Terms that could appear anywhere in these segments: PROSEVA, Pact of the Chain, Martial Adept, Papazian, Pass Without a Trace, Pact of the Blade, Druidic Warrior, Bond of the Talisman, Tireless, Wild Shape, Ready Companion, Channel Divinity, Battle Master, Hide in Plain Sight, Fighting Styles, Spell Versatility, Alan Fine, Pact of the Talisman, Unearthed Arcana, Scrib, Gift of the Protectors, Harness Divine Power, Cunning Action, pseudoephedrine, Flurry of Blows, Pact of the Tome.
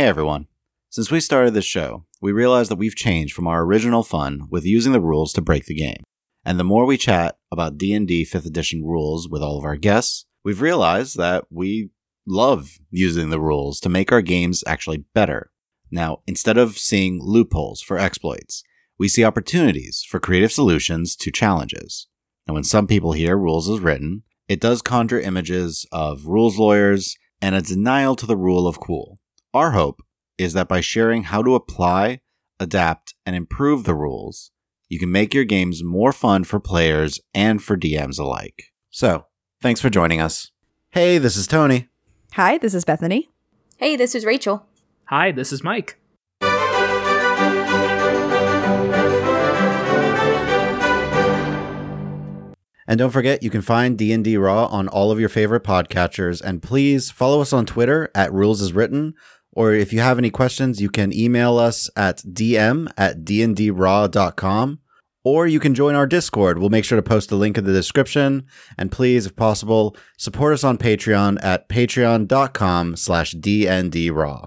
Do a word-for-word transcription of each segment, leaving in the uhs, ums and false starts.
Hey everyone. Since we started this show, we realized that we've changed from our original fun with using the rules to break the game. And the more we chat about D and D fifth edition rules with all of our guests, we've realized that we love using the rules to make our games actually better. Now, instead of seeing loopholes for exploits, we see opportunities for creative solutions to challenges. And when some people hear rules as written, it does conjure images of rules lawyers and a denial to the rule of cool. Our hope is that by sharing how to apply, adapt, and improve the rules, you can make your games more fun for players and for D Ms alike. So, thanks for joining us. Hey, this is Tony. Hi, this is Bethany. Hey, this is Rachel. Hi, this is Mike. And don't forget, you can find D and D Raw on all of your favorite podcatchers. And please follow us on Twitter at Rules Is Written. Or if you have any questions, you can email us at d m at d n d raw dot com. Or you can join our Discord. We'll make sure to post the link in the description. And please, if possible, support us on Patreon at patreon dot com slash d n d raw.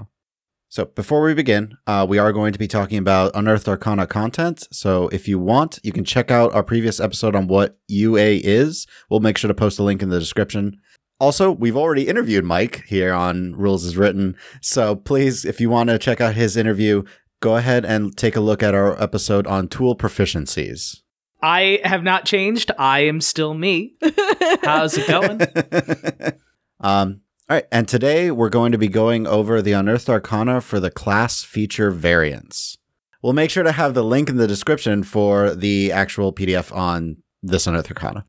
So before we begin, uh, we are going to be talking about Unearthed Arcana content. So if you want, you can check out our previous episode on what U A is. We'll make sure to post a link in the description. Also, we've already interviewed Mike here on Rules Is Written. So please, if you want to check out his interview, go ahead and take a look at our episode on tool proficiencies. I have not changed. I am still me. How's it going? um. All right, and today we're going to be going over the Unearthed Arcana for the class feature variants. We'll make sure to have the link in the description for the actual P D F on this Unearthed Arcana.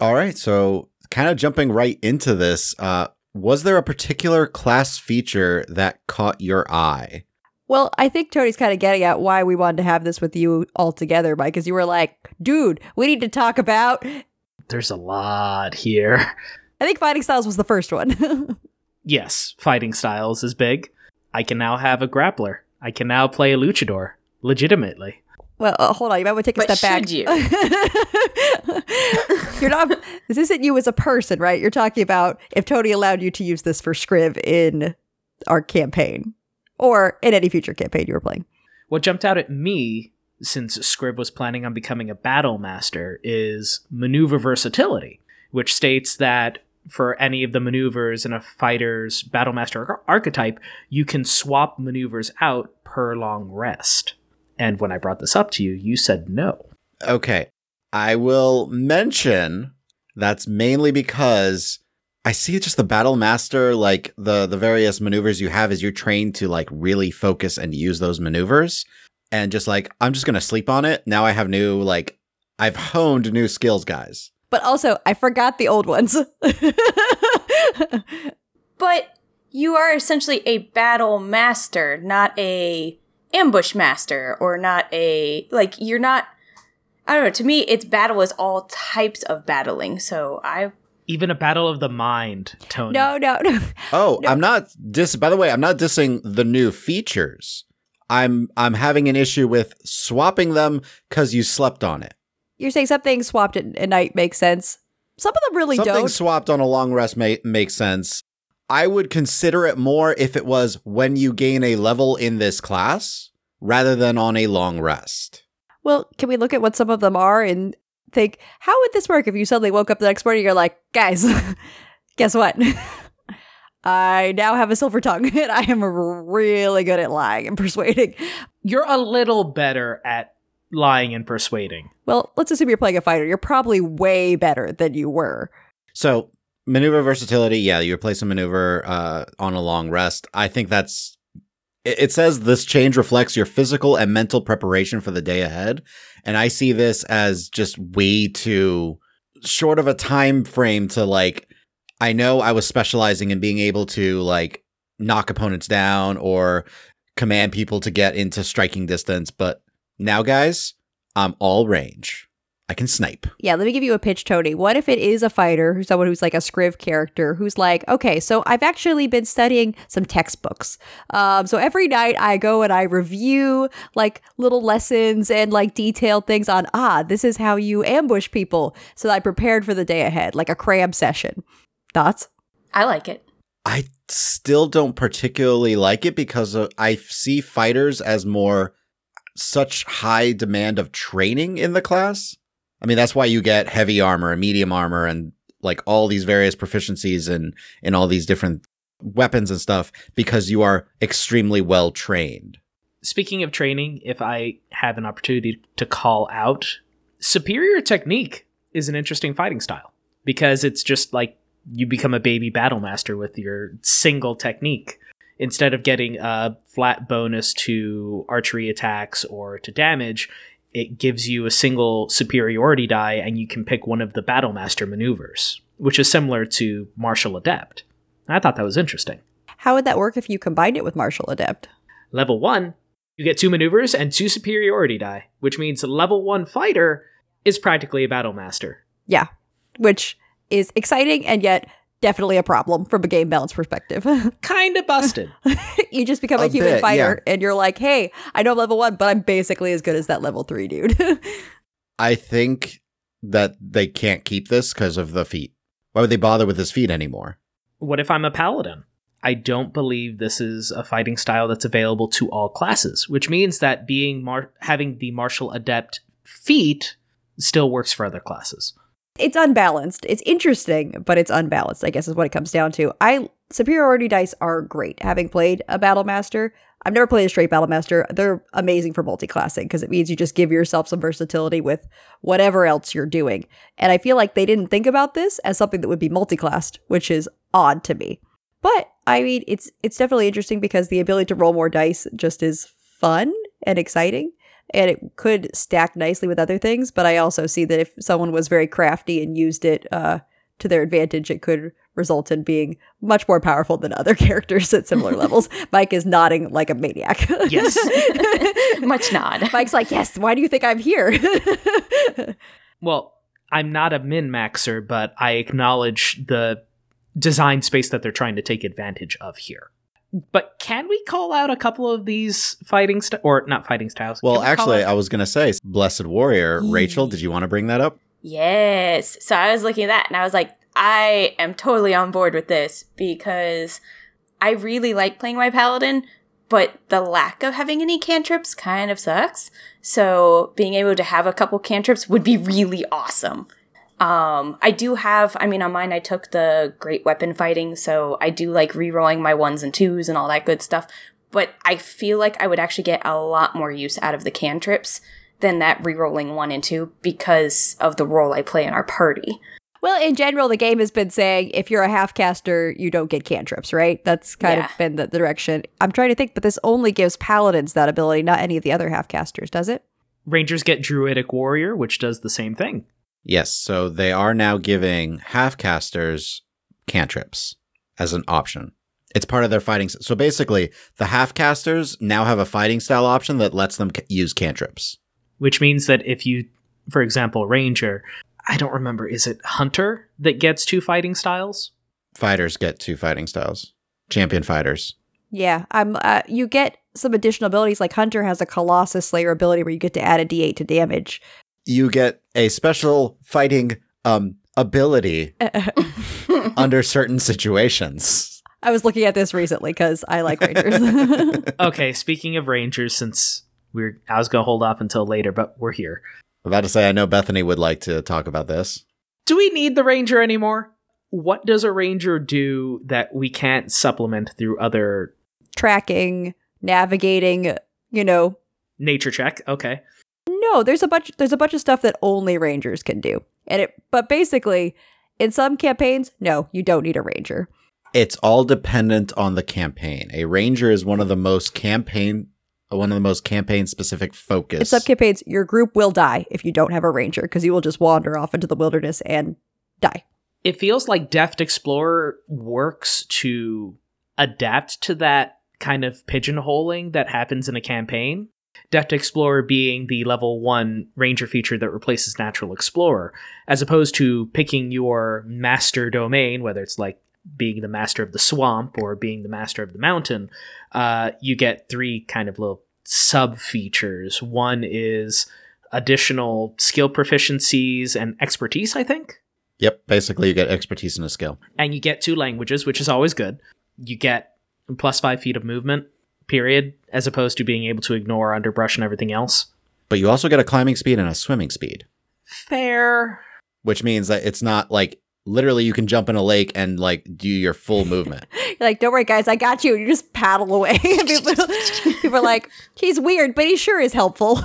All right, so kind of jumping right into this, uh, was there a particular class feature that caught your eye? Well, I think Tony's kind of getting at why we wanted to have this with you all together, Mike, because you were like, dude, we need to talk about... There's a lot here. I think Fighting Styles was the first one. Yes, Fighting Styles is big. I can now have a grappler. I can now play a luchador, legitimately. Well, uh, hold on. You might want to take a but step back. You? You're not. This isn't you as a person, right? You're talking about if Tony allowed you to use this for Scrib in our campaign or in any future campaign you were playing. What jumped out at me, since Scrib was planning on becoming a Battle Master, is maneuver versatility, which states that for any of the maneuvers in a fighter's Battle Master archetype, you can swap maneuvers out per long rest. And when I brought this up to you, you said no. Okay. I will mention that's mainly because I see just the Battle Master, like the, the various maneuvers you have is you're trained to like really focus and use those maneuvers. And just like, I'm just going to sleep on it. Now I have new, like, I've honed new skills, guys. But also, I forgot the old ones. But you are essentially a battle master, not a ambush master, or not a, like, you're not, I don't know, to me, it's battle is all types of battling, so I... Even a battle of the mind, Tony. No, no, no. Oh, no. I'm not, dis- by the way, I'm not dissing the new features. I'm I'm having an issue with swapping them because you slept on it. You're saying some things swapped at, at night makes sense. Some of them really don't. Some things swapped on a long rest may, makes sense. I would consider it more if it was when you gain a level in this class rather than on a long rest. Well, can we look at what some of them are and think, how would this work if you suddenly woke up the next morning and you're like, guys, guess what? I now have a silver tongue and I am really good at lying and persuading. You're a little better at lying and persuading. Well, let's assume you're playing a fighter. You're probably way better than you were. So maneuver versatility, yeah, you replace a maneuver uh, on a long rest. I think that's, it, it says this change reflects your physical and mental preparation for the day ahead. And I see this as just way too short of a time frame to like, I know I was specializing in being able to like knock opponents down or command people to get into striking distance, but now, guys, I'm all range. I can snipe. Yeah, let me give you a pitch, Tony. What if it is a fighter, someone who's like a Scriv character, who's like, okay, so I've actually been studying some textbooks. Um, so every night I go and I review like little lessons and like detailed things on, ah, this is how you ambush people. So I prepared for the day ahead, like a cram session. Thoughts? I like it. I still don't particularly like it because of, I see fighters as more such high demand of training in the class. I mean, that's why you get heavy armor and medium armor and like all these various proficiencies and, and all these different weapons and stuff, because you are extremely well trained. Speaking of training, if I have an opportunity to call out, superior technique is an interesting fighting style because it's just like you become a baby battle master with your single technique. Instead of getting a flat bonus to archery attacks or to damage, it gives you a single superiority die and you can pick one of the battle master maneuvers, which is similar to Martial Adept. I thought that was interesting. How would that work if you combined it with Martial Adept? Level one, you get two maneuvers and two superiority die, which means level one fighter is practically a battle master. Yeah, which is exciting and yet definitely a problem from a game balance perspective. Kind of busted. You just become a, a human bit, fighter yeah. and you're like, hey, I know I'm level one, but I'm basically as good as that level three dude. I think that they can't keep this because of the feat. Why would they bother with his feat anymore? What if I'm a paladin? I don't believe this is a fighting style that's available to all classes, which means that being mar- having the Martial Adept feat still works for other classes. It's unbalanced. It's interesting, but it's unbalanced, I guess, is what it comes down to. I superiority dice are great. Having played a Battle Master, I've never played a straight Battle Master. They're amazing for multi-classing because it means you just give yourself some versatility with whatever else you're doing. And I feel like they didn't think about this as something that would be multi-classed, which is odd to me. But I mean, it's it's definitely interesting because the ability to roll more dice just is fun and exciting. And it could stack nicely with other things, but I also see that if someone was very crafty and used it uh, to their advantage, it could result in being much more powerful than other characters at similar levels. Mike is nodding like a maniac. Yes. Much nod. Mike's like, yes, why do you think I'm here? Well, I'm not a min-maxer, but I acknowledge the design space that they're trying to take advantage of here. But can we call out a couple of these fighting styles? Or not fighting styles. Well, we actually, I was going to say, Blessed Warrior. Yeah. Rachel, did you want to bring that up? Yes. So I was looking at that and I was like, I am totally on board with this because I really like playing my Paladin, but the lack of having any cantrips kind of sucks. So being able to have a couple cantrips would be really awesome. Um, I do have, I mean, on mine, I took the great weapon fighting, so I do like re-rolling my ones and twos and all that good stuff, but I feel like I would actually get a lot more use out of the cantrips than that re-rolling one and two because of the role I play in our party. Well, in general, the game has been saying if you're a half-caster, you don't get cantrips, right? That's kind yeah. of been the direction. I'm trying to think, but this only gives paladins that ability, not any of the other half-casters, does it? Rangers get Druidic Warrior, which does the same thing. Yes, so they are now giving half-casters cantrips as an option. It's part of their fighting. So basically, the half-casters now have a fighting style option that lets them c- use cantrips. Which means that if you, for example, Ranger, I don't remember, is it Hunter that gets two fighting styles? Fighters get two fighting styles. Champion fighters. Yeah, I'm, uh, you get some additional abilities. Like Hunter has a Colossus Slayer ability where you get to add a D eight to damage. You get a special fighting um, ability under certain situations. I was looking at this recently because I like Rangers. Okay, speaking of Rangers, since we're I was going to hold off until later, but we're here. I'm about to say, I know Bethany would like to talk about this. Do we need the Ranger anymore? What does a Ranger do that we can't supplement through other... Tracking, navigating, you know... Nature check, okay. No, there's a bunch there's a bunch of stuff that only Rangers can do. And it but basically in some campaigns, no, you don't need a Ranger. It's all dependent on the campaign. A Ranger is one of the most campaign one of the most campaign specific focus. In some campaigns, your group will die if you don't have a Ranger because you will just wander off into the wilderness and die. It feels like Deft Explorer works to adapt to that kind of pigeonholing that happens in a campaign. Deft Explorer being the level one Ranger feature that replaces Natural Explorer, as opposed to picking your master domain, whether it's like being the master of the swamp or being the master of the mountain, uh, you get three kind of little sub-features. One is additional skill proficiencies and expertise, I think? Yep, basically you get expertise and a skill. And you get two languages, which is always good. you get plus five feet of movement, period, as opposed to being able to ignore underbrush and everything else. But you also get a climbing speed and a swimming speed. Fair. Which means that it's not like literally you can jump in a lake and like do your full movement. You're like, don't worry, guys, I got you. You just paddle away. people, people are like, he's weird, but he sure is helpful.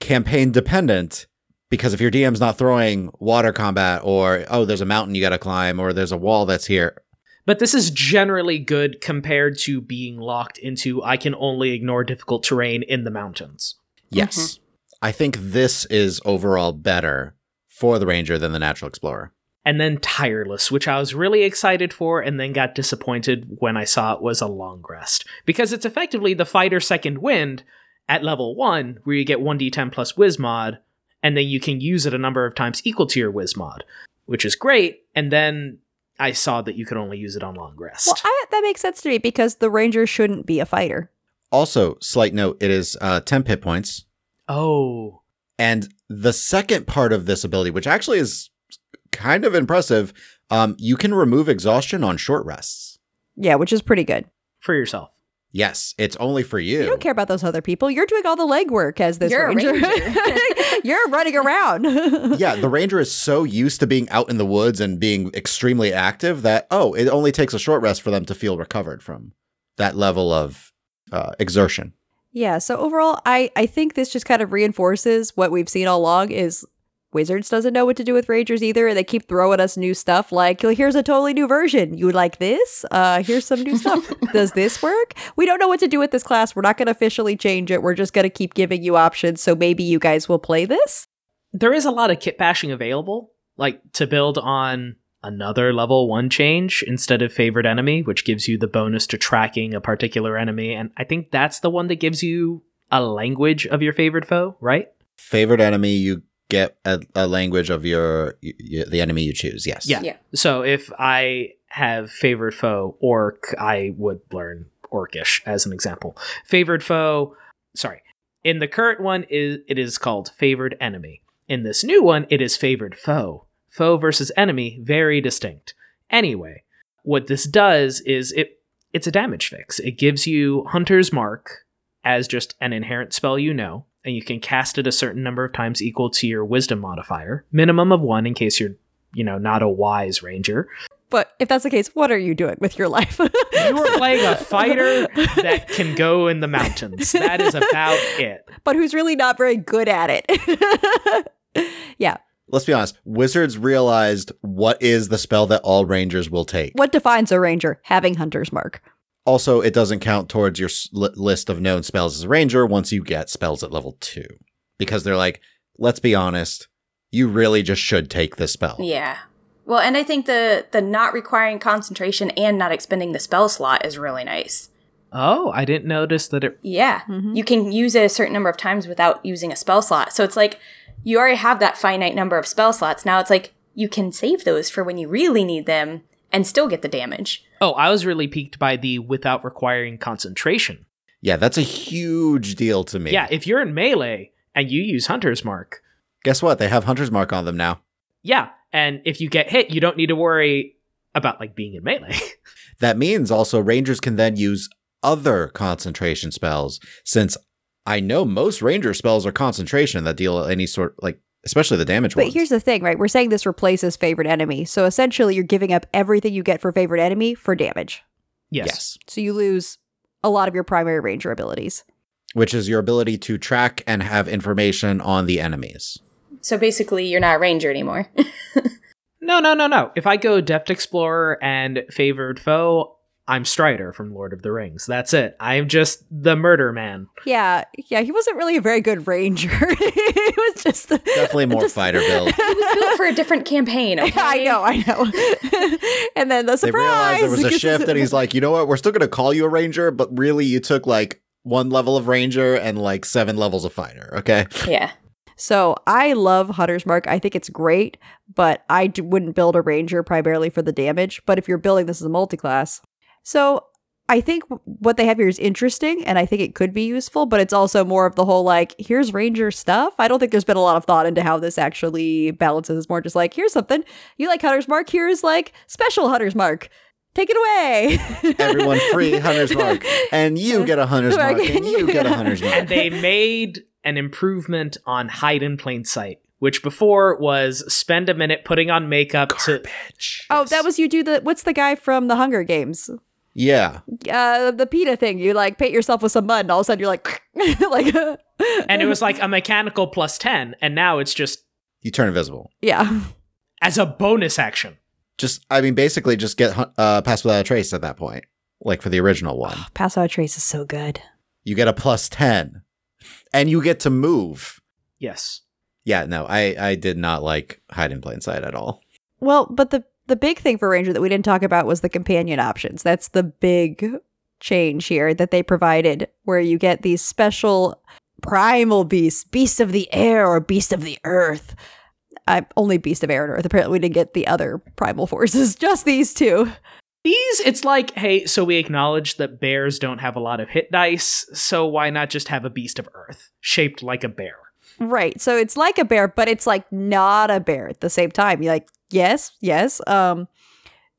Campaign dependent, because if your D M's not throwing water combat or, oh, there's a mountain you got to climb or there's a wall that's here. But this is generally good compared to being locked into I can only ignore difficult terrain in the mountains. Yes. Mm-hmm. I think this is overall better for the Ranger than the Natural Explorer. And then Tireless, which I was really excited for and then got disappointed when I saw it was a long rest. Because it's effectively the Fighter Second Wind at level one, where you get one d ten plus Wiz mod, and then you can use it a number of times equal to your Wiz mod, which is great. And then I saw that you could only use it on long rest. Well, I, that makes sense to me because the Ranger shouldn't be a fighter. Also, slight note, it is uh, temp hit points. Oh. And the second part of this ability, which actually is kind of impressive, um, you can remove exhaustion on short rests. Yeah, which is pretty good. For yourself. Yes, it's only for you. You don't care about those other people. You're doing all the legwork as this You're ranger. A ranger. You're running around. Yeah, the ranger is so used to being out in the woods and being extremely active that, oh, it only takes a short rest for them to feel recovered from that level of uh, exertion. Yeah, so overall, I, I think this just kind of reinforces what we've seen all along is Wizards doesn't know what to do with Rangers either. They keep throwing us new stuff like, here's a totally new version. You like this? Uh, here's some new stuff. Does this work? We don't know what to do with this class. We're not going to officially change it. We're just going to keep giving you options. So maybe you guys will play this. There is a lot of kit bashing available, like to build on another level one change instead of Favored Enemy, which gives you the bonus to tracking a particular enemy. And I think that's the one that gives you a language of your Favored Foe, right? Favored Enemy, you get a, a language of your, your the enemy you choose. Yes. Yeah. yeah. So if I have Favored Foe Orc, I would learn Orcish as an example. Favored Foe, sorry. In the current one, is it is called Favored Enemy. In this new one, it is Favored Foe. Foe versus enemy, very distinct. Anyway, what this does is it it's a damage fix. It gives you Hunter's Mark as just an inherent spell you know. And you can cast it a certain number of times equal to your wisdom modifier. Minimum of one in case you're, you know, not a wise ranger. But if that's the case, what are you doing with your life? You are playing a fighter that can go in the mountains. That is about it. But who's really not very good at it. Yeah. Let's be honest. Wizards realized what is the spell that all rangers will take. What defines a ranger? Having Hunter's Mark. Also, it doesn't count towards your li- list of known spells as a ranger once you get spells at level two. Because they're like, let's be honest, you really just should take this spell. Yeah. Well, and I think the, the not requiring concentration and not expending the spell slot is really nice. Oh, I didn't notice that it... Yeah. Mm-hmm. You can use it a certain number of times without using a spell slot. So it's like, you already have that finite number of spell slots. Now it's like, you can save those for when you really need them and still get the damage. Oh, I was really piqued by the without requiring concentration. Yeah, that's a huge deal to me. Yeah, if you're in melee and you use Hunter's Mark. Guess what? They have Hunter's Mark on them now. Yeah, and if you get hit, you don't need to worry about like being in melee. That means also rangers can then use other concentration spells, since I know most ranger spells are concentration that deal any sort like especially the damage ones. But here's the thing, right? We're saying this replaces Favored Enemy. So essentially, you're giving up everything you get for Favored Enemy for damage. Yes. yes. So you lose a lot of your primary ranger abilities. Which is your ability to track and have information on the enemies. So basically, you're not a ranger anymore. no, no, no, no. If I go Deft Explorer and Favored Foe, I'm Strider from Lord of the Rings. That's it. I'm just the murder man. Yeah. Yeah. He wasn't really a very good ranger. He was just... A, Definitely more just, fighter build. He was built for a different campaign. Okay? Yeah, I know. I know. And then the surprise... They realized there was a shift and he's like, you know what? We're still going to call you a ranger, but really you took like one level of ranger and like seven levels of fighter. Okay. Yeah. So I love Hunter's Mark. I think it's great, but I d- wouldn't build a ranger primarily for the damage. But if you're building this as a multi-class... So I think what they have here is interesting, and I think it could be useful, but it's also more of the whole, like, here's ranger stuff. I don't think there's been a lot of thought into how this actually balances. It's more just like, here's something. You like Hunter's Mark, here's, like, special Hunter's Mark. Take it away. Everyone free Hunter's Mark. And you get a Hunter's Mark. And you get a Hunter's Mark. And they made an improvement on Hide in Plain Sight, which before was spend a minute putting on makeup. Garbage. To... Oh, that was you do the... What's the guy from the Hunger Games? Yeah. Uh, the PETA thing. You like paint yourself with some mud and all of a sudden you're like... like and it was like a mechanical plus ten. And now it's just... You turn invisible. Yeah. As a bonus action. Just, I mean, basically just get uh, Pass Without a Trace at that point, like for the original one. Oh, Pass Without a Trace is so good. You get a plus ten, and you get to move. Yes. Yeah, no, I, I did not like Hide in Plain Sight at all. Well, but the, the big thing for Ranger that we didn't talk about was the companion options. That's the big change here that they provided, where you get these special primal beasts, beast of the air or beast of the earth. I'm only Beast of Air and Earth. Apparently we didn't get the other primal forces, just these two. These, it's like, hey, so we acknowledge that bears don't have a lot of hit dice, so why not just have a Beast of Earth shaped like a bear? Right, so it's like a bear, but it's like not a bear at the same time. You're like, yes, yes, um,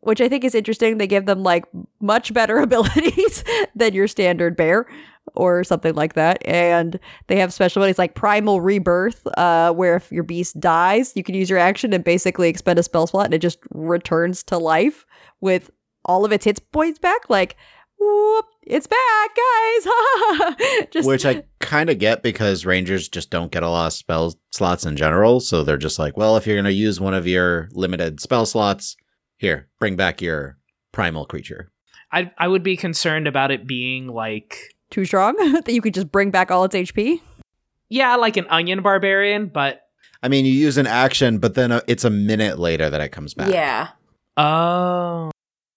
which I think is interesting. They give them like much better abilities than your standard bear or something like that. And they have special abilities like Primal Rebirth, uh, where if your beast dies, you can use your action and basically expend a spell slot and it just returns to life with all of its hit points back. Like, whoop, it's back, guys. just- Which I kind of get because Rangers just don't get a lot of spell slots in general. So they're just like, well, if you're going to use one of your limited spell slots, here, bring back your primal creature. I I would be concerned about it being like... Too strong? That you could just bring back all its H P? Yeah, like an onion barbarian, but... I mean, you use an action, but then it's a minute later that it comes back. Yeah. Oh.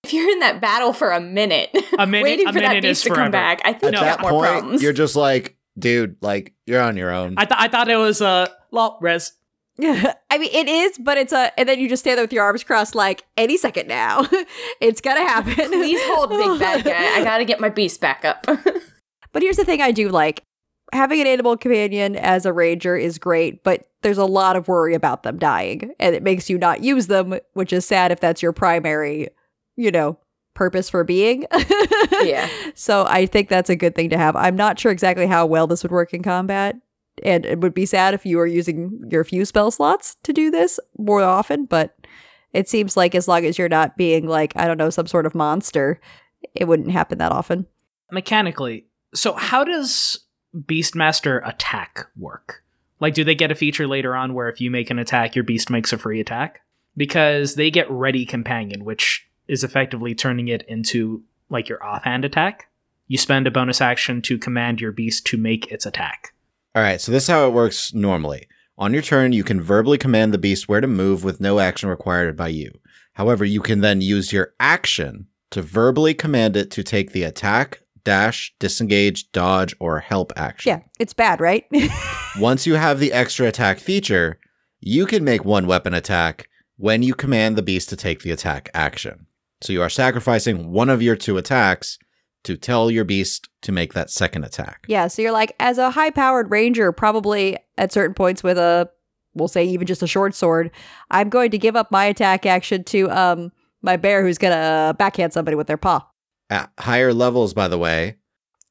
If you're in that battle for a minute, a minute waiting for a that beast to forever. Come back, I think At you that got more point, problems. You're just like, dude, like, you're on your own. I, th- I thought it was, uh, lol, res. I mean, it is, but it's a, and then you just stand there with your arms crossed, like, any second now, it's gonna happen. Please hold, big bad guy. I gotta get my beast back up. But here's the thing I do like. Having an animal companion as a ranger is great, but there's a lot of worry about them dying, and it makes you not use them, which is sad if that's your primary, you know, purpose for being. Yeah. So I think that's a good thing to have. I'm not sure exactly how well this would work in combat. And it would be sad if you were using your few spell slots to do this more often, but it seems like as long as you're not being like, I don't know, some sort of monster, it wouldn't happen that often. Mechanically, so how does Beastmaster attack work? Like, do they get a feature later on where if you make an attack, your beast makes a free attack? Because they get Ready Companion, which is effectively turning it into like your offhand attack. You spend a bonus action to command your beast to make its attack. All right, so this is how it works normally. On your turn, you can verbally command the beast where to move with no action required by you. However, you can then use your action to verbally command it to take the attack, dash, disengage, dodge, or help action. Yeah, it's bad, right? Once you have the extra attack feature, you can make one weapon attack when you command the beast to take the attack action. So you are sacrificing one of your two attacks to tell your beast to make that second attack. Yeah, so you're like, as a high-powered ranger, probably at certain points with a, we'll say even just a short sword, I'm going to give up my attack action to um my bear who's going to backhand somebody with their paw. At higher levels, by the way,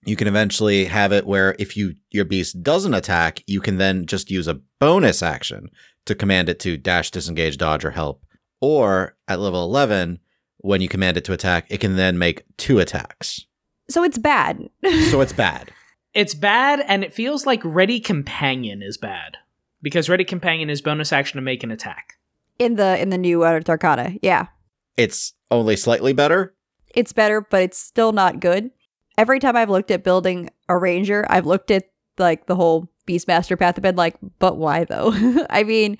you can eventually have it where if you your beast doesn't attack, you can then just use a bonus action to command it to dash, disengage, dodge, or help. Or at level eleven, when you command it to attack, it can then make two attacks. So it's bad. So it's bad. It's bad, and it feels like Ready Companion is bad. Because Ready Companion is bonus action to make an attack. In the in the new Unearthed Arcana, yeah. It's only slightly better? It's better, but it's still not good. Every time I've looked at building a ranger, I've looked at like the whole Beastmaster path and been like, but why though? I mean,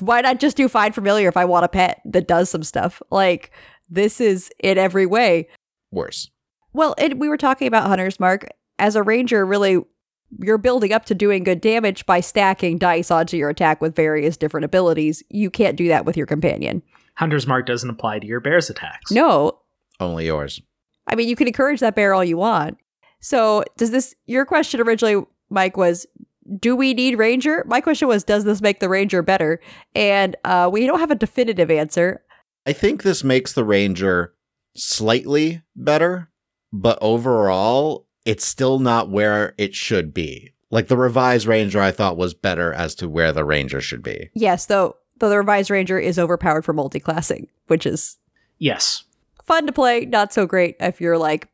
why not just do Find Familiar if I want a pet that does some stuff? Like, this is in every way worse. Well, and we were talking about Hunter's Mark. As a ranger, really, you're building up to doing good damage by stacking dice onto your attack with various different abilities. You can't do that with your companion. Hunter's Mark doesn't apply to your bear's attacks. No. Only yours. I mean, you can encourage that bear all you want. So does this, your question originally, Mike, was, do we need ranger? My question was, does this make the ranger better? And uh, we don't have a definitive answer. I think this makes the ranger slightly better, but overall, it's still not where it should be. Like, the revised ranger, I thought, was better as to where the ranger should be. Yes, though, though the revised ranger is overpowered for multi-classing, which is... Yes. Fun to play, not so great if you're, like...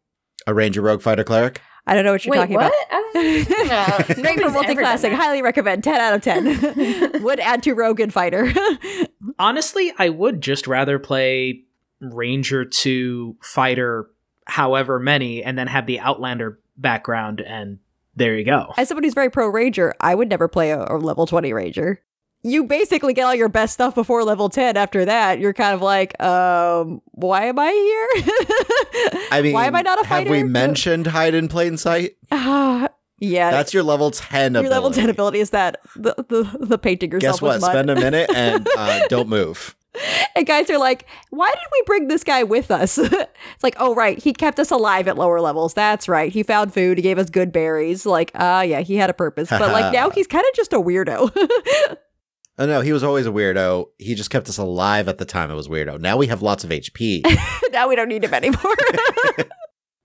A ranger, rogue, fighter, cleric? I don't know what you're Wait, talking what? about. Wait, what? No. Great for multi-classing. Highly recommend. ten out of ten. Would add to rogue and fighter. Honestly, I would just rather play ranger to fighter however many and then have the outlander background and... There you go. As someone who's very pro ranger, I would never play a, a level twenty ranger. You basically get all your best stuff before level ten. After that, you're kind of like, um, why am I here? I mean, why am I not a fighter? Have we mentioned hide in plain sight? Uh, yeah, that's your level ten. Your ability. level ten ability is that the the, the painting yourself. Guess what? With mud. Spend a minute and uh, don't move. And guys are like, why did we bring this guy with us? It's like, oh, right. He kept us alive at lower levels. That's right. He found food. He gave us good berries. Like, ah, uh, yeah, he had a purpose. But like now he's kind of just a weirdo. Oh, no, he was always a weirdo. He just kept us alive at the time. It was weirdo. Now we have lots of H P. Now we don't need him anymore.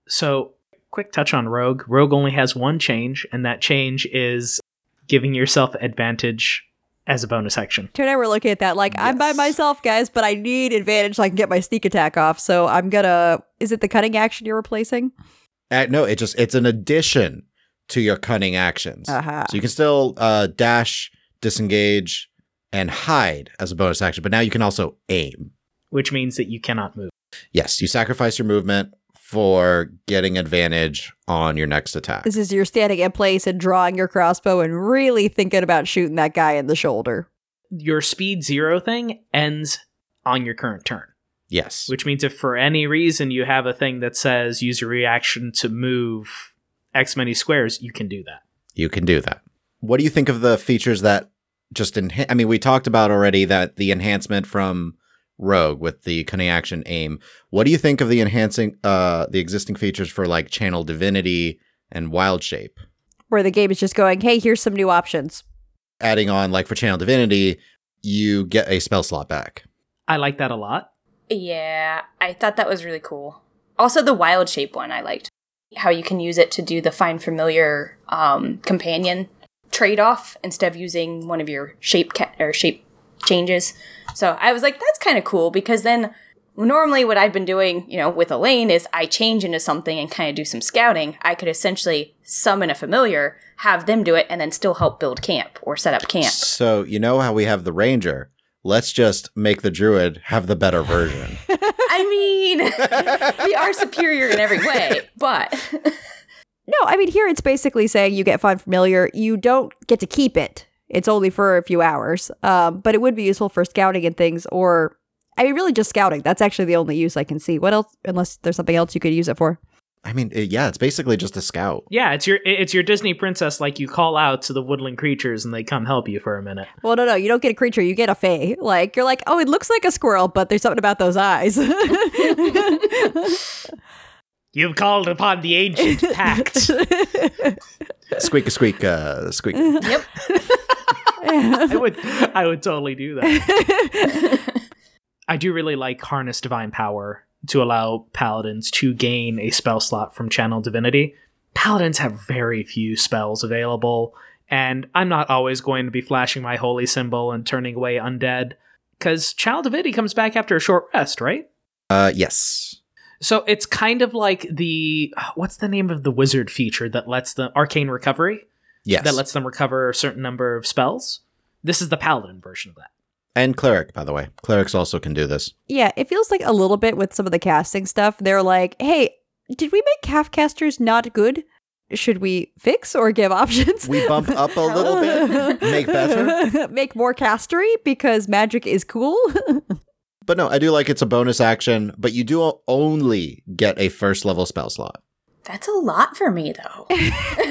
So quick touch on Rogue. Rogue only has one change, and that change is giving yourself advantage as a bonus action. Tony and I were looking at that like, yes. I'm by myself, guys, but I need advantage so I can get my sneak attack off. So I'm gonna... Is it the cunning action you're replacing? Uh, no, it just it's an addition to your cunning actions. Uh-huh. So you can still uh, dash, disengage, and hide as a bonus action, but now you can also aim. Which means that you cannot move. Yes, you sacrifice your movement for getting advantage on your next attack. This is you're standing in place and drawing your crossbow and really thinking about shooting that guy in the shoulder. Your speed zero thing ends on your current turn. Yes. Which means if for any reason you have a thing that says use your reaction to move X many squares, you can do that. You can do that. What do you think of the features that just... Enha- I mean, we talked about already that the enhancement from... Rogue with the cunning action aim. What do you think of the enhancing uh the existing features for like Channel Divinity and Wild Shape, where the game is just going, hey, here's some new options, adding on, like for Channel Divinity you get a spell slot back? I like that a lot. Yeah, I thought that was really cool. Also the Wild Shape one, I liked how you can use it to do the Find Familiar um companion trade-off instead of using one of your shape ca- or shape changes. So I was like, that's kind of cool, because then normally what I've been doing, you know, with Elaine is I change into something and kind of do some scouting. I could essentially summon a familiar, have them do it, and then still help build camp or set up camp. So you know how we have the ranger? Let's just make the druid have the better version. I mean, we are superior in every way, but... No, I mean, here it's basically saying you get Find Familiar, you don't get to keep it. It's only for a few hours, um, but it would be useful for scouting and things, or, I mean, really just scouting. That's actually the only use I can see. What else, unless there's something else you could use it for? I mean, it, yeah, it's basically just a scout. Yeah, it's your it's your Disney princess, like you call out to the woodland creatures and they come help you for a minute. Well, no, no, you don't get a creature, you get a fae. Like, you're like, oh, it looks like a squirrel, but there's something about those eyes. You've called upon the ancient pact. Squeak a squeak, uh, squeak. Yep. I would, I would totally do that. I do really like Harness Divine Power to allow paladins to gain a spell slot from Channel Divinity. Paladins have very few spells available, and I'm not always going to be flashing my holy symbol and turning away undead, because Channel Divinity comes back after a short rest, right? Uh, yes. So it's kind of like the, what's the name of the wizard feature that lets them, Arcane Recovery? Yes. That lets them recover a certain number of spells. This is the paladin version of that. And cleric, by the way. Clerics also can do this. Yeah, it feels like a little bit with some of the casting stuff. They're like, hey, did we make half casters not good? Should we fix or give options? We bump up a little bit, make better. Make more castery because magic is cool. But no, I do like it's a bonus action, but you do only get a first level spell slot. That's a lot for me, though.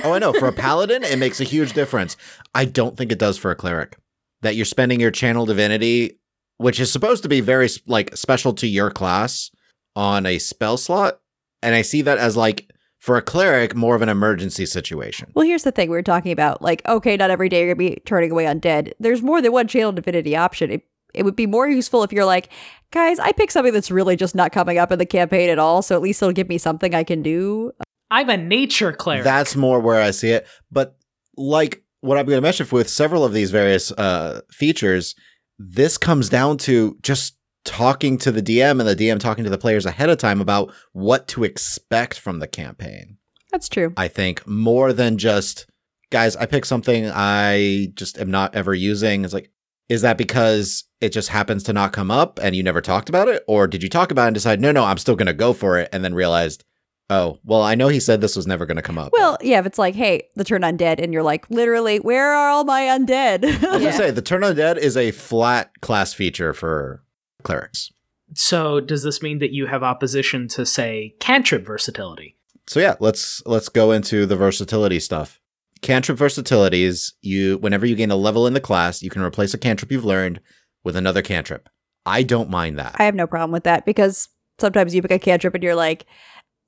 Oh, I know. For a paladin, it makes a huge difference. I don't think it does for a cleric. That you're spending your Channel Divinity, which is supposed to be very like special to your class, on a spell slot. And I see that as like, for a cleric, more of an emergency situation. Well, here's the thing we were talking about. Like, okay, not every day you're going to be turning away undead. There's more than one Channel Divinity option. It it would be more useful if you're like, guys, I picked something that's really just not coming up in the campaign at all, so at least it'll give me something I can do. I'm a nature cleric. That's more where I see it. But like what I'm going to mention with several of these various uh, features, this comes down to just talking to the D M and the D M talking to the players ahead of time about what to expect from the campaign. That's true. I think more than just, guys, I picked something I just am not ever using. It's like, is that because it just happens to not come up and you never talked about it? Or did you talk about it and decide, no, no, I'm still going to go for it, and then realized, oh, well, I know he said this was never going to come up. Well, yeah, if it's like, hey, the turn undead, and you're like, literally, where are all my undead? I was yeah. going to say, the turn undead is a flat class feature for clerics. So does this mean that you have opposition to, say, cantrip versatility? So yeah, let's let's go into the versatility stuff. Cantrip versatility is you, whenever you gain a level in the class, you can replace a cantrip you've learned with another cantrip. I don't mind that. I have no problem with that, because sometimes you pick a cantrip and you're like,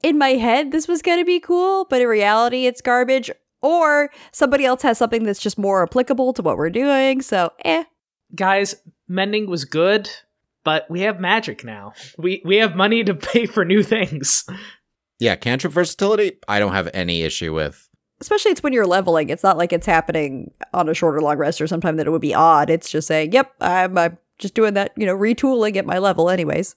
in my head, this was going to be cool, but in reality, it's garbage. Or somebody else has something that's just more applicable to what we're doing, so eh. Guys, mending was good, but we have magic now. We we have money to pay for new things. Yeah, cantrip versatility, I don't have any issue with. Especially it's when you're leveling. It's not like it's happening on a short or long rest or sometime that it would be odd. It's just saying, yep, I'm, I'm just doing that, you know, retooling at my level anyways.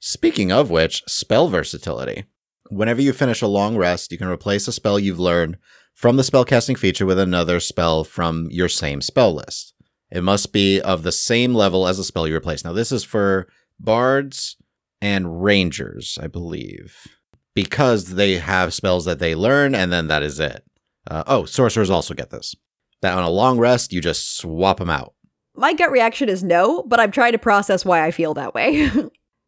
Speaking of which, spell versatility. Whenever you finish a long rest, you can replace a spell you've learned from the spellcasting feature with another spell from your same spell list. It must be of the same level as the spell you replace. Now, this is for bards and rangers, I believe, because they have spells that they learn, and then that is it. Uh, oh, sorcerers also get this. That on a long rest, you just swap them out. My gut reaction is no, but I'm trying to process why I feel that way.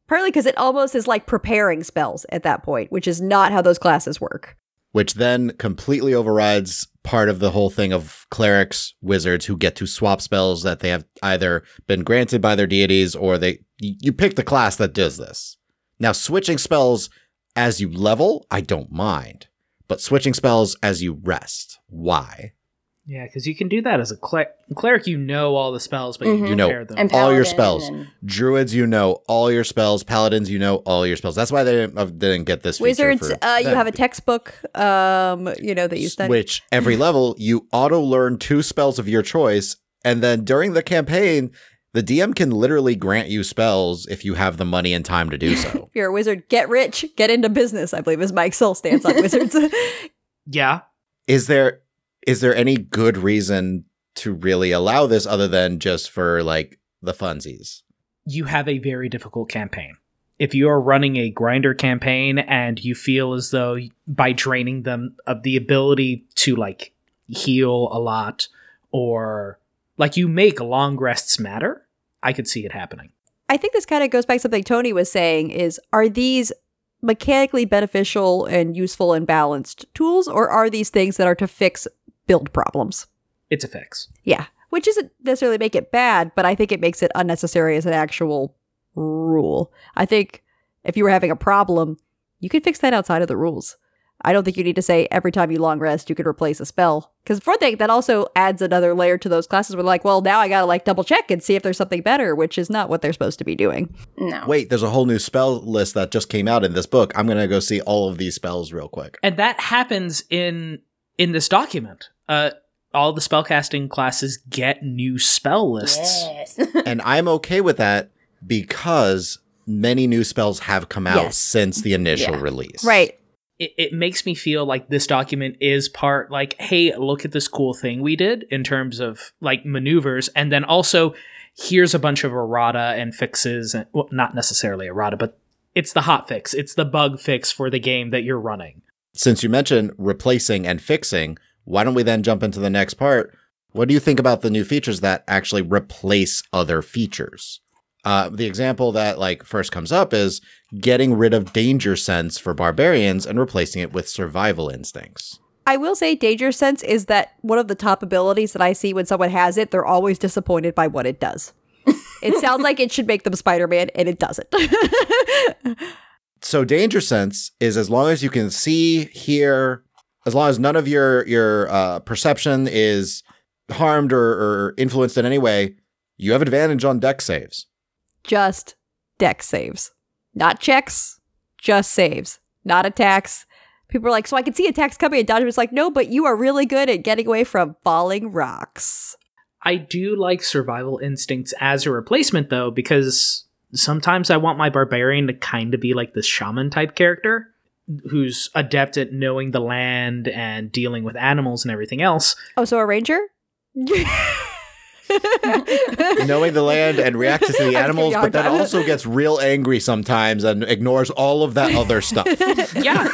Partly because it almost is like preparing spells at that point, which is not how those classes work. Which then completely overrides part of the whole thing of clerics, wizards, who get to swap spells that they have either been granted by their deities or they you pick the class that does this. Now, switching spells as you level, I don't mind. But switching spells as you rest, why? Yeah, because you can do that as a cleric. Cleric, you know all the spells, but mm-hmm. you know them. And all your spells. And... Druids, you know all your spells. Paladins, you know all your spells. That's why they didn't, uh, didn't get this. Wizards, for, uh, you uh, have a textbook, um, you know, that you study. Which every level, you auto learn two spells of your choice, and then during the campaign, the D M can literally grant you spells if you have the money and time to do so. If you're a wizard, get rich, get into business. I believe is my Excel stance on wizards. Yeah, is there? Is there any good reason to really allow this other than just for, like, the funsies? You have a very difficult campaign. If you are running a grinder campaign and you feel as though by draining them of the ability to, like, heal a lot or, like, you make long rests matter, I could see it happening. I think this kind of goes back to something Tony was saying is, are these mechanically beneficial and useful and balanced tools, or are these things that are to fix build problems? It's a fix. Yeah. Which isn't necessarily make it bad, but I think it makes it unnecessary as an actual rule. I think if you were having a problem, you could fix that outside of the rules. I don't think you need to say every time you long rest, you could replace a spell. Because for one thing, that also adds another layer to those classes where like, well, now I got to like double check and see if there's something better, which is not what they're supposed to be doing. No. Wait, there's a whole new spell list that just came out in this book. I'm going to go see all of these spells real quick. And that happens in in this document. Uh, all the spellcasting classes get new spell lists. Yes. And I'm okay with that because many new spells have come out yes. since the initial yeah. release. Right. It, it makes me feel like this document is part like, hey, look at this cool thing we did in terms of like maneuvers. And then also here's a bunch of errata and fixes. And, well, not necessarily errata, but it's the hot fix. It's the bug fix for the game that you're running. Since you mentioned replacing and fixing, why don't we then jump into the next part? What do you think about the new features that actually replace other features? Uh, the example that like first comes up is getting rid of Danger Sense for barbarians and replacing it with Survival Instincts. I will say Danger Sense is that one of the top abilities that I see when someone has it, they're always disappointed by what it does. It sounds like it should make them Spider-Man, and it doesn't. So Danger Sense is as long as you can see, hear... As long as none of your your uh, perception is harmed or, or influenced in any way, you have advantage on deck saves. Just deck saves. Not checks, just saves. Not attacks. People are like, so I can see attacks coming and dodge. It's like, no, but you are really good at getting away from falling rocks. I do like Survival Instincts as a replacement, though, because sometimes I want my Barbarian to kind of be like this Shaman-type character who's adept at knowing the land and dealing with animals and everything else. Oh, so a Ranger? Knowing the land and reacts to the animals, but then also gets real angry sometimes and ignores all of that other stuff. Yeah.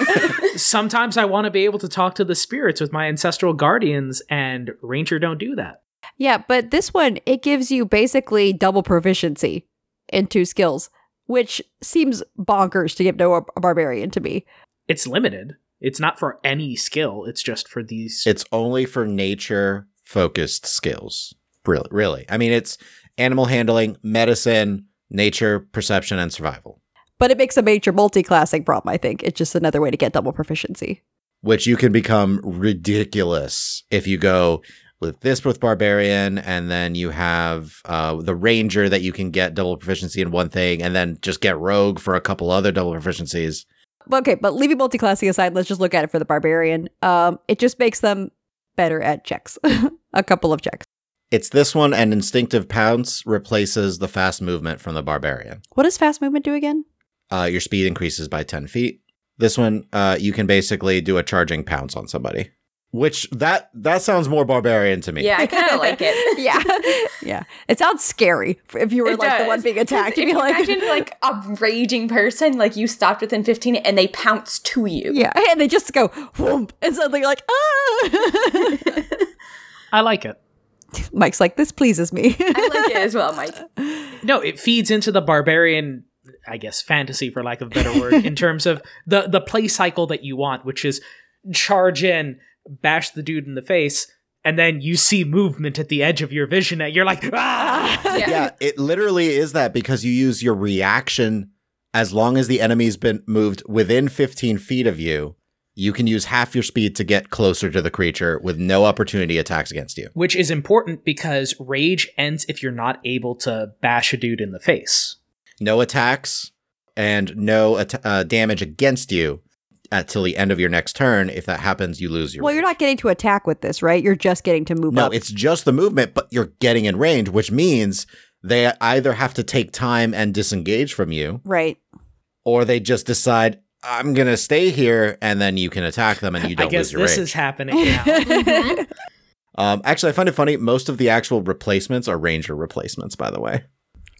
Sometimes I want to be able to talk to the spirits with my ancestral guardians, and Ranger don't do that. Yeah, but this one, it gives you basically double proficiency in two skills, which seems bonkers to give to a barbarian to me. It's limited. It's not for any skill. It's just for these. It's only for nature-focused skills. Really, really. I mean, it's animal handling, medicine, nature, perception, and survival. But it makes a major multi-classing problem, I think. It's just another way to get double proficiency. Which you can become ridiculous if you go with this with Barbarian, and then you have uh, the Ranger that you can get double proficiency in one thing, and then just get Rogue for a couple other double proficiencies. Okay, but leaving multi-classing aside, let's just look at it for the Barbarian. Um, it just makes them better at checks. A couple of checks. It's this one, and Instinctive Pounce replaces the Fast Movement from the Barbarian. What does Fast Movement do again? Uh, your speed increases by ten feet. This one, uh, you can basically do a charging pounce on somebody. Which, that that sounds more Barbarian to me. Yeah, I kind of like it. Yeah. Yeah. It sounds scary if you were it like does. The one being attacked. You'd be like, imagine like a raging person, like you stopped within fifteen and they pounce to you. Yeah. And they just go, whoomp, and suddenly you're like, ah. I like it. Mike's like, this pleases me. I like it as well, Mike. No, it feeds into the Barbarian, I guess, fantasy, for lack of a better word, in terms of the, the play cycle that you want, which is charge in, bash the dude in the face, and then you see movement at the edge of your vision, and you're like, ah! Yeah. Yeah, it literally is that, because you use your reaction as long as the enemy's been moved within fifteen feet of you. You can use half your speed to get closer to the creature with no opportunity attacks against you. Which is important because rage ends if you're not able to bash a dude in the face. No attacks and no at- uh, damage against you until the end of your next turn. If that happens, you lose your Well, range. You're not getting to attack with this, right? You're just getting to move no, up. No, it's just the movement, but you're getting in range, which means they either have to take time and disengage from you. Right. Or they just decide, I'm going to stay here, and then you can attack them and you don't lose your range. I guess this is happening now. um, actually, I find it funny. Most of the actual replacements are Ranger replacements, by the way.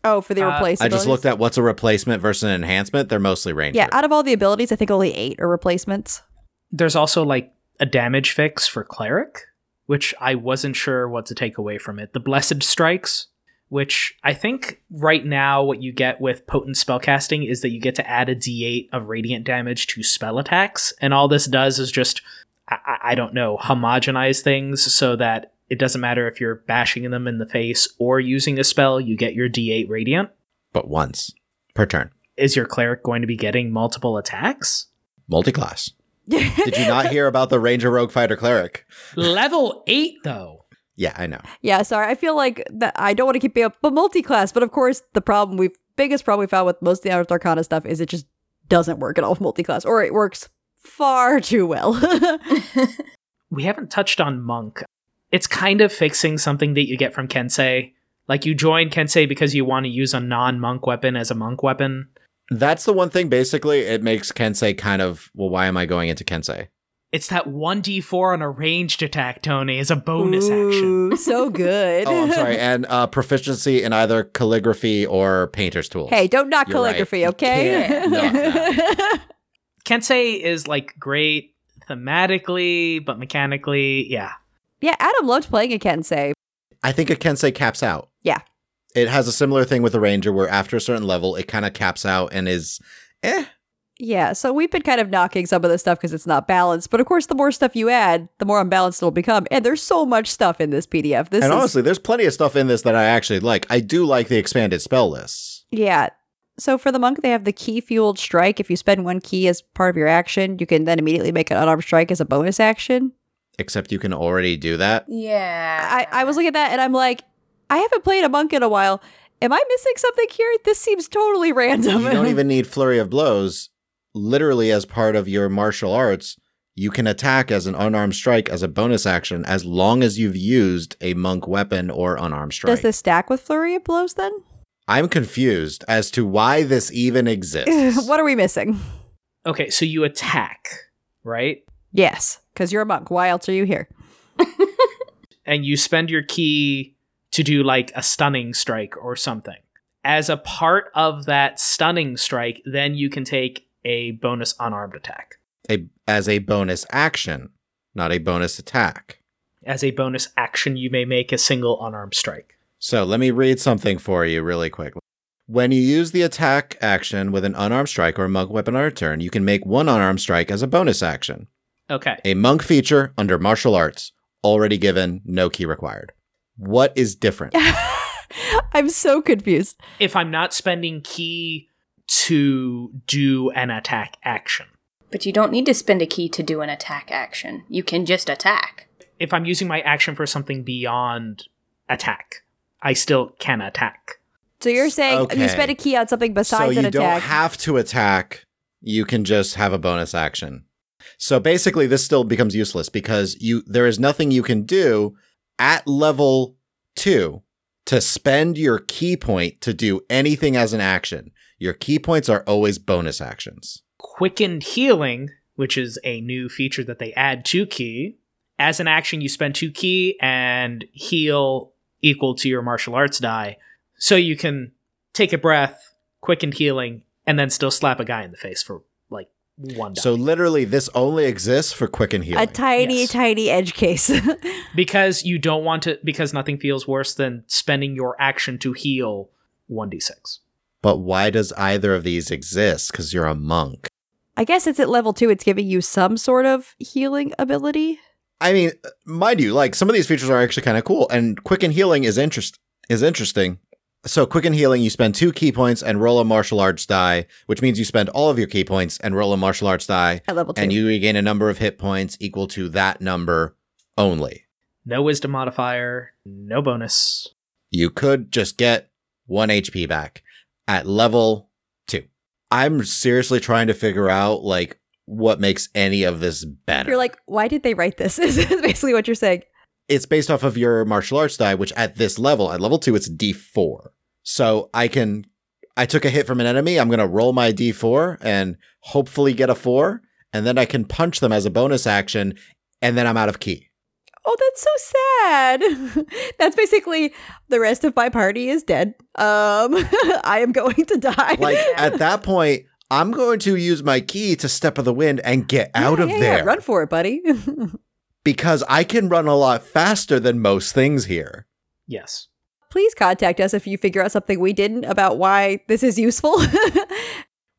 Oh, for the uh, replacements. I just looked at what's a replacement versus an enhancement. They're mostly Ranger. Yeah, out of all the abilities, I think only eight are replacements. There's also like a damage fix for Cleric, which I wasn't sure what to take away from it. The Blessed Strikes, which I think right now what you get with potent spellcasting is that you get to add a d eight of radiant damage to spell attacks. And all this does is just, I, I don't know, homogenize things so that it doesn't matter if you're bashing them in the face or using a spell, you get your d eight radiant. But once per turn. Is your Cleric going to be getting multiple attacks? Multiclass. Did you not hear about the Ranger, Rogue, Fighter, Cleric? Level eight, though. Yeah, I know. Yeah, sorry. I feel like that I don't want to keep up, but multi-class. But of course, the problem we've biggest problem we found with most of the Unearthed Arcana stuff is it just doesn't work at all with multi-class, or it works far too well. We haven't touched on Monk. It's kind of fixing something that you get from Kensei. Like, you join Kensei because you want to use a non-monk weapon as a monk weapon. That's the one thing, basically, it makes Kensei kind of, well, why am I going into Kensei? It's that one d four on a ranged attack, Tony, is a bonus Ooh, action. So good. Oh, I'm sorry. And uh, proficiency in either calligraphy or painter's tools. Hey, don't knock You're calligraphy, right. Okay? You can't knock that. Kensei is like great thematically, but mechanically, yeah. Yeah, Adam loved playing a Kensei. I think a Kensei caps out. Yeah. It has a similar thing with a Ranger where after a certain level, it kind of caps out and is eh. Yeah, so we've been kind of knocking some of this stuff because it's not balanced. But of course, the more stuff you add, the more unbalanced it'll become. And there's so much stuff in this P D F. This and is... honestly, there's plenty of stuff in this that I actually like. I do like the expanded spell lists. Yeah. So for the Monk, they have the key-fueled strike. If you spend one key as part of your action, you can then immediately make an unarmed strike as a bonus action. Except you can already do that. Yeah. I, I was looking at that and I'm like, I haven't played a monk in a while. Am I missing something here? This seems totally random. You don't even need Flurry of Blows. Literally, as part of your martial arts, you can attack as an unarmed strike as a bonus action as long as you've used a monk weapon or unarmed strike. Does this stack with Flurry of Blows then? I'm confused as to why this even exists. What are we missing? Okay, so you attack, right? Yes, because you're a monk. Why else are you here? And you spend your ki to do like a stunning strike or something. As a part of that stunning strike, then you can take a bonus unarmed attack. A, as a bonus action, not a bonus attack. As a bonus action, you may make a single unarmed strike. So let me read something for you really quickly. When you use the attack action with an unarmed strike or a monk weapon on your turn, you can make one unarmed strike as a bonus action. Okay. A monk feature under martial arts. Already given, no key required. What is different? I'm so confused. If I'm not spending key to do an attack action. But you don't need to spend a key to do an attack action. You can just attack. If I'm using my action for something beyond attack, I still can attack. So you're saying okay. You spend a key on something besides so an attack. So you don't have to attack. You can just have a bonus action. So basically, this still becomes useless because you there is nothing you can do at level two to spend your key point to do anything as an action. Your key points are always bonus actions. Quickened Healing, which is a new feature that they add to key. As an action, you spend two key and heal equal to your martial arts die. So you can take a breath, Quickened Healing, and then still slap a guy in the face for like one die. So literally this only exists for Quickened Healing. A tiny, yes. tiny edge case. Because you don't want to, because nothing feels worse than spending your action to heal one d six. But why does either of these exist? Because you're a monk. I guess it's at level two. It's giving you some sort of healing ability. I mean, mind you, like some of these features are actually kind of cool. And Quickened Healing is interest is interesting. So Quickened Healing, you spend two key points and roll a martial arts die, which means you spend all of your key points and roll a martial arts die. At level two. And you regain a number of hit points equal to that number only. No wisdom modifier, no bonus. You could just get one H P back. At level two. I'm seriously trying to figure out, like, what makes any of this better. You're like, why did they write this? This is basically what you're saying. It's based off of your martial arts die, which at this level, at level two, it's D four. So I can, I took a hit from an enemy, I'm going to roll my D four and hopefully get a four, and then I can punch them as a bonus action, and then I'm out of key. Oh, that's so sad. That's basically the rest of my party is dead. Um, I am going to die. Like at that point, I'm going to use my key to step of the wind and get yeah, out of yeah, there. Yeah. Run for it, buddy. Because I can run a lot faster than most things here. Yes. Please contact us if you figure out something we didn't about why this is useful.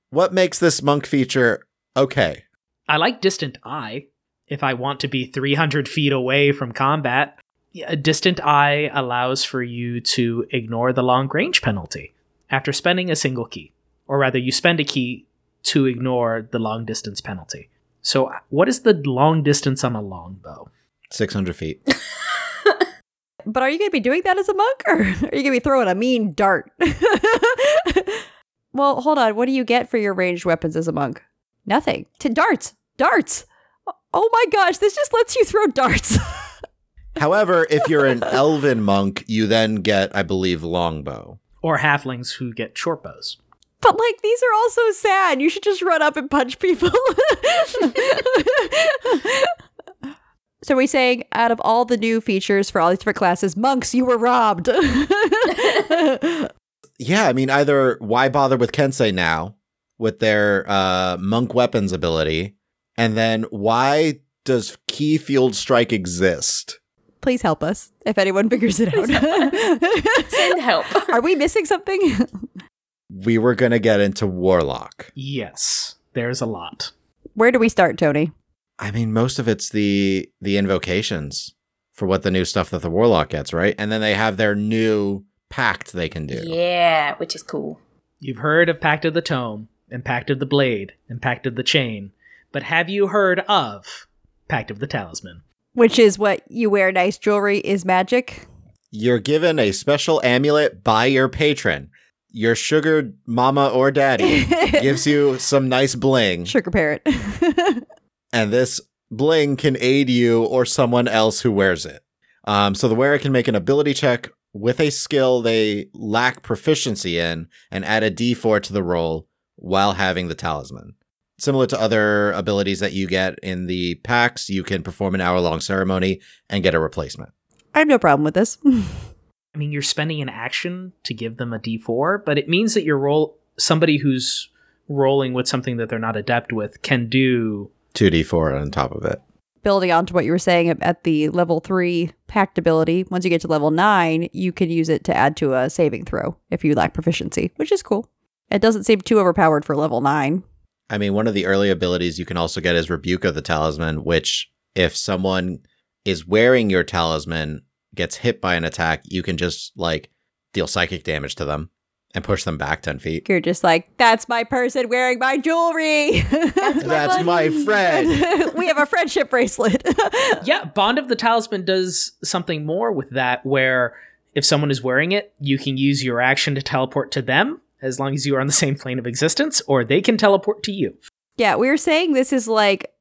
What makes this monk feature okay? I like Distant Eye. If I want to be three hundred feet away from combat, a Distant Eye allows for you to ignore the long range penalty after spending a single key. Or rather, you spend a key to ignore the long distance penalty. So what is the long distance on a longbow? six hundred feet. But are you going to be doing that as a monk? Or are you going to be throwing a mean dart? Well, hold on. What do you get for your ranged weapons as a monk? Nothing. T- darts. Darts. Oh my gosh, this just lets you throw darts. However, if you're an elven monk, you then get, I believe, longbow. Or halflings who get short bows. But, like, these are all so sad. You should just run up and punch people. So we're saying, out of all the new features for all these different classes, monks, you were robbed. Yeah, I mean, either why bother with Kensei now with their uh, monk weapons ability? And then why does Key Field Strike exist? Please help us if anyone figures it out. Send help. Are we missing something? We were going to get into Warlock. Yes, there's a lot. Where do we start, Tony? I mean, most of it's the the invocations for what the new stuff that the Warlock gets, right? And then they have their new pact they can do. Yeah, which is cool. You've heard of Pact of the Tome and Pact of the Blade and Pact of the Chain. But have you heard of Pact of the Talisman? Which is what you wear nice jewelry is magic? you're given a special amulet by your patron. Your sugar mama or daddy gives you some nice bling. Sugar parrot. And this bling can aid you or someone else who wears it. Um, so the wearer can make an ability check with a skill they lack proficiency in and add a d four to the roll while having the talisman. Similar to other abilities that you get in the packs, you can perform an hour-long ceremony and get a replacement. I have no problem with this. I mean, you're spending an action to give them a d four, but it means that your roll, somebody who's rolling with something that they're not adept with can do two d four on top of it. Building on to what you were saying at the level three pact ability, once you get to level nine, you can use it to add to a saving throw if you lack proficiency, which is cool. It doesn't seem too overpowered for level nine. I mean, one of the early abilities you can also get is Rebuke of the Talisman, which if someone is wearing your talisman, gets hit by an attack, you can just, like, deal psychic damage to them and push them back ten feet. You're just like, that's my person wearing my jewelry. That's, my, that's my friend. We have a friendship bracelet. Yeah, Bond of the Talisman does something more with that, where if someone is wearing it, you can use your action to teleport to them, as long as you are on the same plane of existence, or they can teleport to you. Yeah, we were saying this is like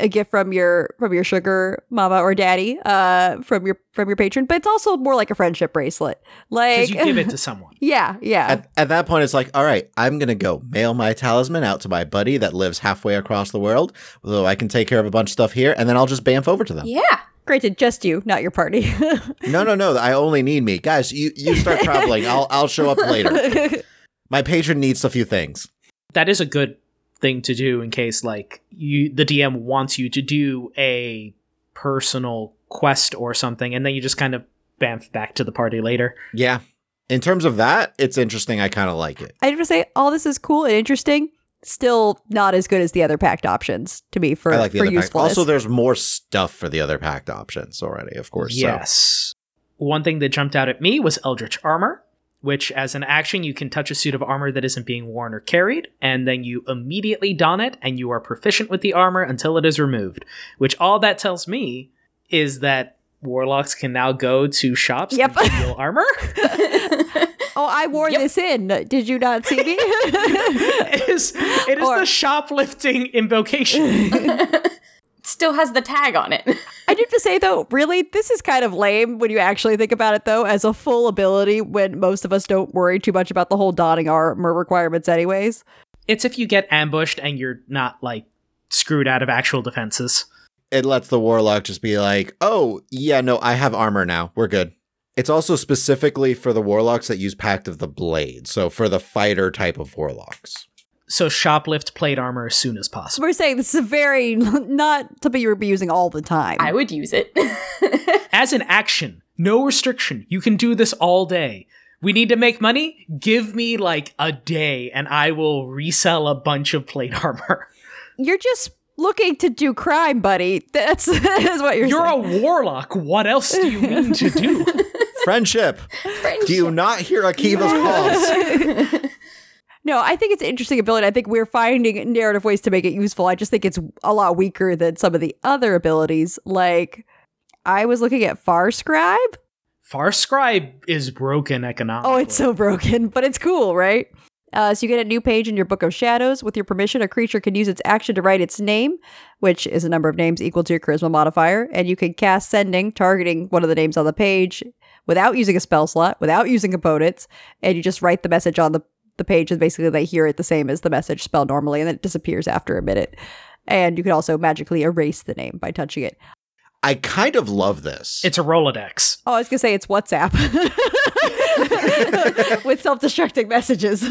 a gift from your from your sugar mama or daddy, uh, from your from your patron, but it's also more like a friendship bracelet. Like, because you give it to someone. Yeah, yeah. At, at that point, it's like, all right, I'm gonna go mail my talisman out to my buddy that lives halfway across the world, although I can take care of a bunch of stuff here, and then I'll just bamf over to them. Yeah. Granted, just you, not your party. no, no, no. I only need me, guys. You you start traveling. I'll I'll show up later. My patron needs a few things. That is a good thing to do in case, like, you, the D M wants you to do a personal quest or something, and then you just kind of bamf back to the party later. Yeah. In terms of that, it's interesting. I kind of like it. I just say, all this is cool and interesting. Still not as good as the other packed options to me for, I like the for other usefulness. Packed. Also, there's more stuff for the other packed options already, of course. Yes. So. One thing that jumped out at me was Eldritch Armor, which as an action, you can touch a suit of armor that isn't being worn or carried, and then you immediately don it, and you are proficient with the armor until it is removed. Which all that tells me is that warlocks can now go to shops yep. and steal armor. Oh, I wore yep. this in. Did you not see me? It is, it is or- the shoplifting invocation. Still has the tag on it. I do have to say, though, really, this is kind of lame when you actually think about it, though, as a full ability when most of us don't worry too much about the whole dotting armor requirements anyways. It's if you get ambushed and you're not, like, screwed out of actual defenses. It lets the warlock just be like, oh, yeah, no, I have armor now. We're good. It's also specifically for the warlocks that use Pact of the Blade, so for the fighter type of warlocks. So shoplift plate armor as soon as possible. We're saying this is a very, not something you would be using all the time. I would use it. As an action, no restriction. You can do this all day. We need to make money? Give me like a day and I will resell a bunch of plate armor. You're just looking to do crime, buddy. That's, that's what you're, you're saying. You're a warlock. What else do you mean to do? Friendship. Friendship. Do you not hear Akiva's calls? No, I think it's an interesting ability. I think we're finding narrative ways to make it useful. I just think it's a lot weaker than some of the other abilities. Like, I was looking at Far Scribe. Far Scribe is broken economically. Oh, it's so broken, but it's cool, right? Uh, so you get a new page in your Book of Shadows. With your permission, a creature can use its action to write its name, which is a number of names equal to your charisma modifier. And you can cast Sending, targeting one of the names on the page without using a spell slot, without using components. And you just write the message on the The page is basically they hear it the same as the message spell normally, and then it disappears after a minute. And you can also magically erase the name by touching it. I kind of love this. It's a Rolodex. Oh, I was going to say it's WhatsApp. With self-destructing messages.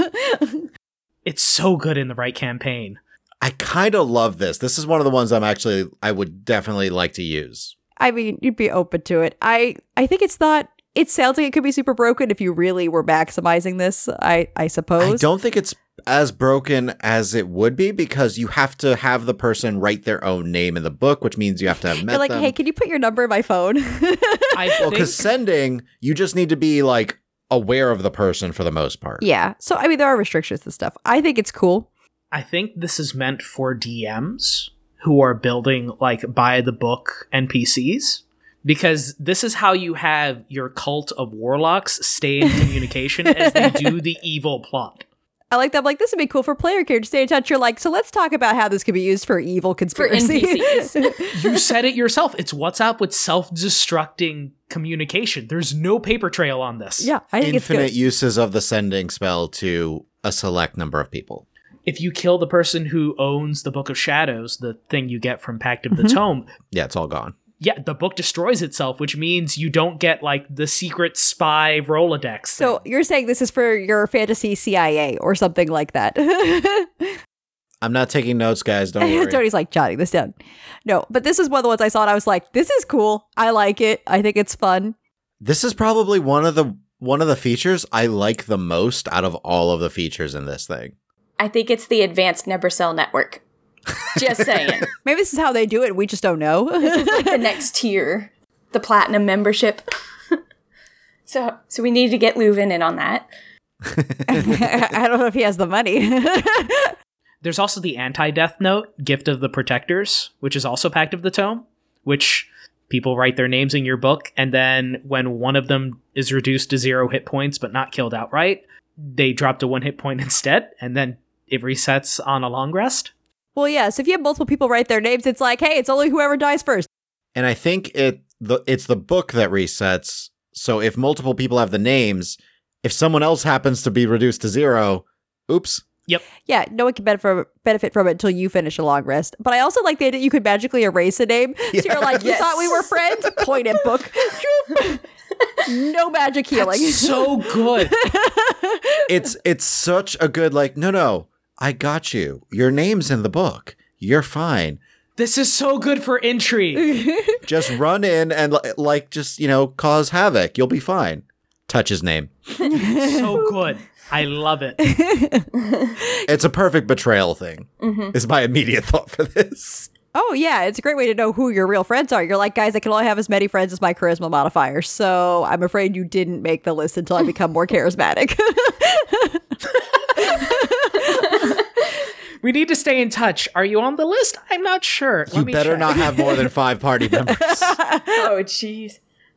It's so good in the right campaign. I kind of love this. This is one of the ones I'm actually, I would definitely like to use. I mean, you'd be open to it. I, I think it's not... It sounds like it could be super broken if you really were maximizing this, I, I suppose. I don't think it's as broken as it would be because you have to have the person write their own name in the book, which means you have to have met You're like, them. Hey, can you put your number in my phone? I think- well, because sending, you just need to be like aware of the person for the most part. Yeah. So, I mean, there are restrictions to stuff. I think it's cool. I think this is meant for D Ms who are building like by the book N P Cs. Because this is how you have your cult of warlocks stay in communication as they do the evil plot. I like that. I'm like, this would be cool for player characters to stay in touch. You're like, so let's talk about how this could be used for evil conspiracy. For N P Cs. You said it yourself. It's WhatsApp with self-destructing communication. There's no paper trail on this. Yeah, I think Infinite it's good. Uses of the sending spell to a select number of people. If you kill the person who owns the Book of Shadows, the thing you get from Pact of the mm-hmm. Tome. Yeah, it's all gone. Yeah, the book destroys itself, which means you don't get, like, the secret spy Rolodex. So thing. You're saying this is for your fantasy C I A or something like that. I'm not taking notes, guys. Don't worry. Tony's, like, jotting this down. No, but this is one of the ones I saw, and I was like, this is cool. I like it. I think it's fun. This is probably one of the one of the features I like the most out of all of the features in this thing. I think it's the advanced number cell network. Just saying. Maybe this is how they do it. We just don't know. This is like the next tier, the platinum membership. so, so we need to get Leuven in on that. I don't know if he has the money. There's also the anti-death note, Gift of the Protectors, which is also Pact of the Tome, which people write their names in your book, and then when one of them is reduced to zero hit points but not killed outright, they drop to one hit point instead, and then it resets on a long rest. Well, yes. Yeah, so if you have multiple people write their names, it's like, hey, it's only whoever dies first. And I think it the, it's the book that resets. So if multiple people have the names, if someone else happens to be reduced to zero, oops. Yep. Yeah, no one can benefit from, benefit from it until you finish a long rest. But I also like the idea that you could magically erase a name. Yes. So you're like, you yes. thought we were friends? Point at book. No magic healing. That's so good. it's It's such a good, like, no, no. I got you. Your name's in the book. You're fine. This is so good for intrigue. Just run in and, like, just, you know, cause havoc. You'll be fine. Touch his name. So good. I love it. It's a perfect betrayal thing, mm-hmm. is my immediate thought for this. Oh, yeah. It's a great way to know who your real friends are. You're like, guys, I can only have as many friends as my charisma modifier. So I'm afraid you didn't make the list until I become more charismatic. We need to stay in touch. Are you on the list? I'm not sure. Let you me better check. Not have more than five party members. Oh, jeez.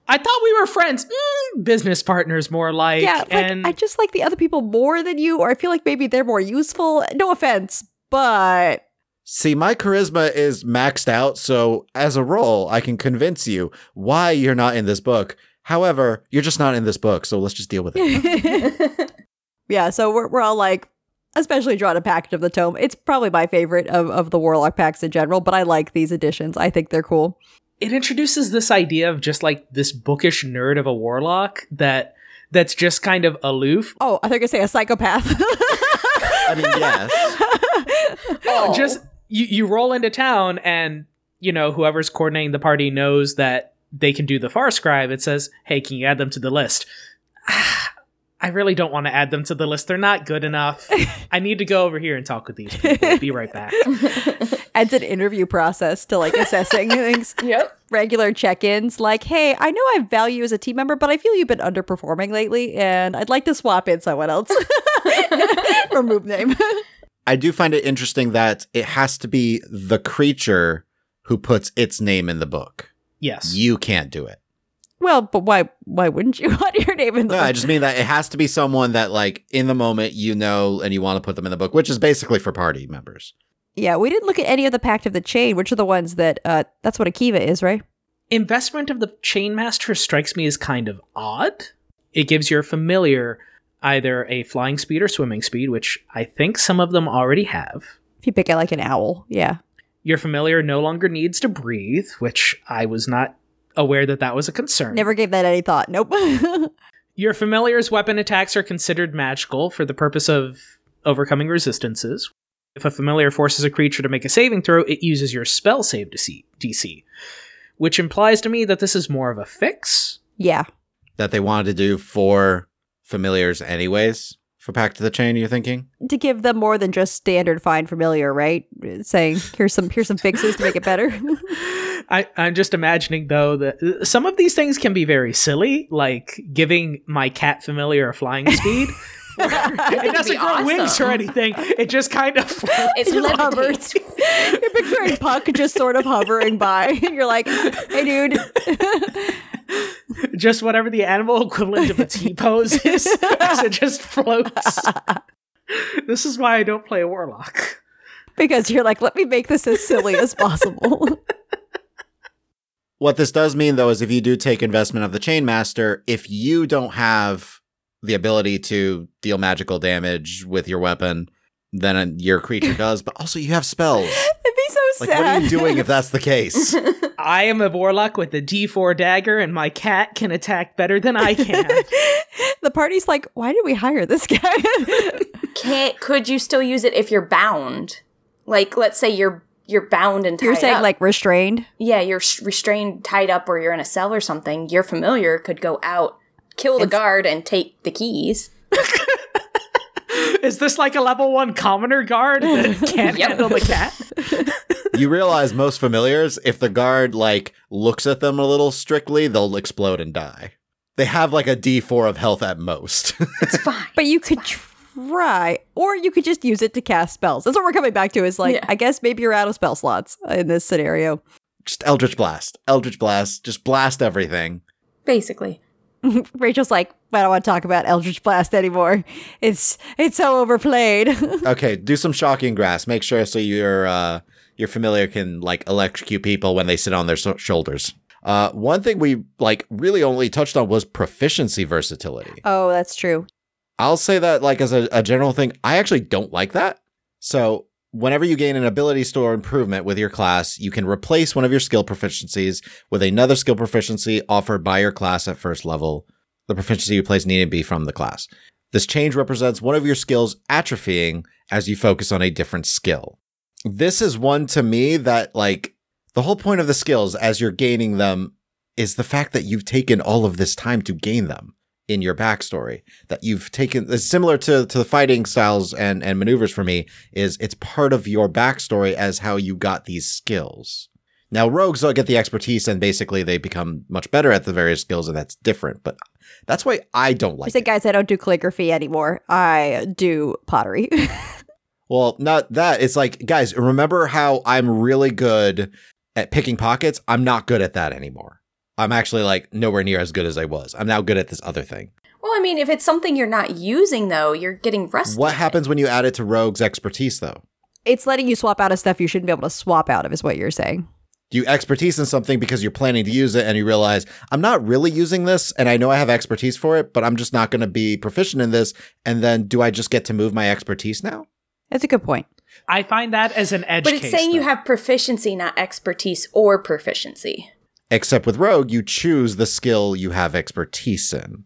I thought we were friends. Mm, business partners, more like. Yeah, like, and I just like the other people more than you, or I feel like maybe they're more useful. No offense, but... See, my charisma is maxed out, so as a role, I can convince you why you're not in this book. However, you're just not in this book, so let's just deal with it. Yeah, so we're we're all like... Especially drawn a Pact of the Tome. It's probably my favorite of, of the Warlock packs in general, but I like these additions. I think they're cool. It introduces this idea of just like this bookish nerd of a Warlock that that's just kind of aloof. Oh, I thought you were going to say a psychopath. I mean, yes. Oh. Just you, you roll into town and, you know, whoever's coordinating the party knows that they can do the Far Scribe. It says, hey, can you add them to the list? I really don't want to add them to the list. They're not good enough. I need to go over here and talk with these people. Be right back. Adds an interview process to like assessing things. Yep. Regular check-ins like, hey, I know I value you as a team member, but I feel you've been underperforming lately and I'd like to swap in someone else. Remove name. I do find it interesting that it has to be the creature who puts its name in the book. Yes. You can't do it. Well, but why why wouldn't you want your name in the no, book? I just mean that it has to be someone that, like, in the moment you know and you want to put them in the book, which is basically for party members. Yeah, we didn't look at any of the Pact of the Chain, which are the ones that, uh, that's what Akiva is, right? Investment of the Chainmaster strikes me as kind of odd. It gives your familiar either a flying speed or swimming speed, which I think some of them already have. If you pick out, like, an owl, yeah. Your familiar no longer needs to breathe, which I was not... aware that that was a concern. Never gave that any thought. Nope. Your familiar's weapon attacks are considered magical for the purpose of overcoming resistances. If a familiar forces a creature to make a saving throw, it uses your spell save D C, which implies to me that this is more of a fix. Yeah. That they wanted to do for familiars anyways, for Pact of the Chain, you're thinking? To give them more than just standard find familiar, right? Saying, here's some here's some fixes to make it better. I, I'm just imagining, though, that some of these things can be very silly, like giving my cat familiar a flying speed It doesn't grow awesome. wings or anything. It just kind of it's just hovers. You're picturing Puck just sort of hovering by, and you're like, "Hey, dude." Just whatever the animal equivalent of a T-pose is, it just floats. This is why I don't play a warlock. Because you're like, let me make this as silly as possible. What this does mean, though, is if you do take investment of the Chainmaster, if you don't have the ability to deal magical damage with your weapon, then your creature does. But also, you have spells. It'd be so like, sad. What are you doing if that's the case? I am a warlock with a D four dagger, and my cat can attack better than I can. The party's like, why did we hire this guy? Can't, could you still use it if you're bound? Like, let's say you're you're bound and tied You're saying, up. like, restrained? Yeah, you're sh- restrained, tied up, or you're in a cell or something. Your familiar could go out, kill the it's- guard, and take the keys. Is this like a level one commoner guard that can't yep. handle the cat? You realize most familiars, if the guard, like, looks at them a little strictly, they'll explode and die. They have, like, a D four of health at most. It's fine. But you it's could... Tr- Right. Or you could just use it to cast spells. That's what we're coming back to is like, yeah. I guess maybe you're out of spell slots in this scenario. Just Eldritch Blast. Eldritch Blast. Just blast everything. Basically. Rachel's like, I don't want to talk about Eldritch Blast anymore. It's it's so overplayed. Okay, do some shocking grass. Make sure so your, uh, your familiar can like electrocute people when they sit on their so- shoulders. Uh, one thing we like really only touched on was proficiency versatility. Oh, that's true. I'll say that like as a, a general thing, I actually don't like that. So whenever you gain an ability store improvement with your class, you can replace one of your skill proficiencies with another skill proficiency offered by your class at first level. The proficiency you place needed to be from the class. This change represents one of your skills atrophying as you focus on a different skill. This is one to me that like the whole point of the skills as you're gaining them is the fact that you've taken all of this time to gain them. In your backstory that you've taken is similar to, to the fighting styles and, and maneuvers for me is it's part of your backstory as how you got these skills. Now rogues will get the expertise and basically they become much better at the various skills and that's different, but that's why I don't like I say, it. Guys, I don't do calligraphy anymore. I do pottery. Well, not that. It's like, guys, remember how I'm really good at picking pockets? I'm not good at that anymore. I'm actually, like, nowhere near as good as I was. I'm now good at this other thing. Well, I mean, if it's something you're not using, though, you're getting rusty. What happens when you add it to Rogue's expertise, though? It's letting you swap out of stuff you shouldn't be able to swap out of is what you're saying. You expertise in something because you're planning to use it and you realize, I'm not really using this, and I know I have expertise for it, but I'm just not going to be proficient in this. And then do I just get to move my expertise now? That's a good point. I find that as an edge case. But it's case, saying though. You have proficiency, not expertise or proficiency. Except with Rogue, you choose the skill you have expertise in.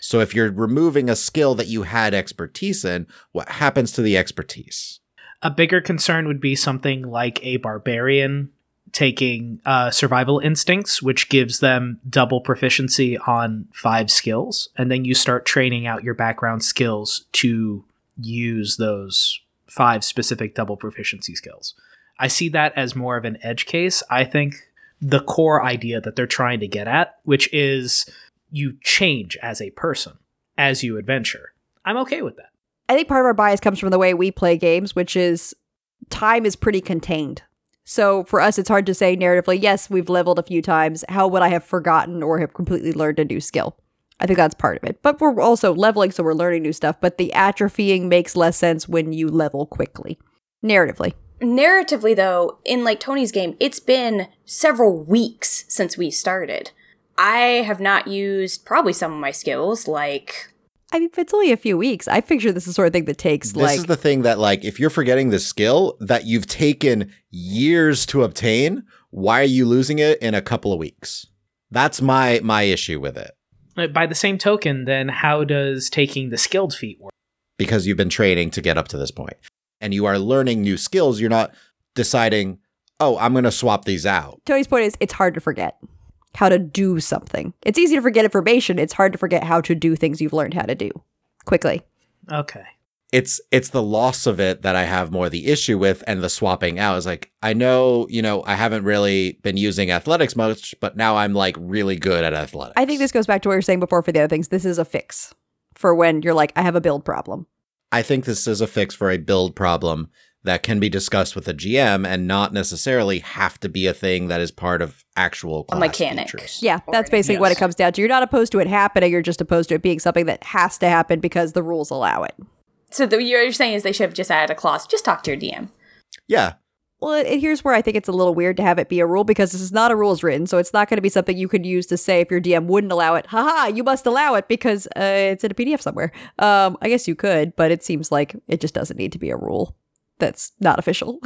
So if you're removing a skill that you had expertise in, what happens to the expertise? A bigger concern would be something like a barbarian taking uh, Survival Instincts, which gives them double proficiency on five skills. And then you start training out your background skills to use those five specific double proficiency skills. I see that as more of an edge case. I think... the core idea that they're trying to get at, which is you change as a person, as you adventure. I'm okay with that. I think part of our bias comes from the way we play games, which is time is pretty contained. So for us, it's hard to say narratively, yes, we've leveled a few times. How would I have forgotten or have completely learned a new skill? I think that's part of it. But we're also leveling, so we're learning new stuff. But the atrophying makes less sense when you level quickly, narratively. Narratively, though, in like Tony's game, it's been several weeks since we started. I have not used probably some of my skills, like... I mean, if it's only a few weeks, I figure this is the sort of thing that takes, this like... This is the thing that, like, if you're forgetting the skill that you've taken years to obtain, why are you losing it in a couple of weeks? That's my my issue with it. By the same token, then, how does taking the skilled feat work? Because you've been training to get up to this point. And you are learning new skills, you're not deciding, oh, I'm going to swap these out. Tony's point is it's hard to forget how to do something. It's easy to forget information. It's hard to forget how to do things you've learned how to do quickly. Okay. It's it's the loss of it that I have more the issue with, and the swapping out is like, I know, you know, I haven't really been using athletics much, but now I'm like really good at athletics. I think this goes back to what you were saying before for the other things. This is a fix. for when you're like, I have a build problem. I think this is a fix for a build problem that can be discussed with a G M and not necessarily have to be a thing that is part of actual class mechanic features. Yeah, that's basically yes. what it comes down to. You're not opposed to it happening. You're just opposed to it being something that has to happen because the rules allow it. So the, what you're saying is they should have just added a clause. Just talk to your D M. Yeah. Well, it, here's where I think it's a little weird to have it be a rule, because this is not a rule as written, so it's not going to be something you could use to say if your D M wouldn't allow it, haha, you must allow it because uh, it's in a P D F somewhere. Um, I guess you could, but it seems like it just doesn't need to be a rule that's not official.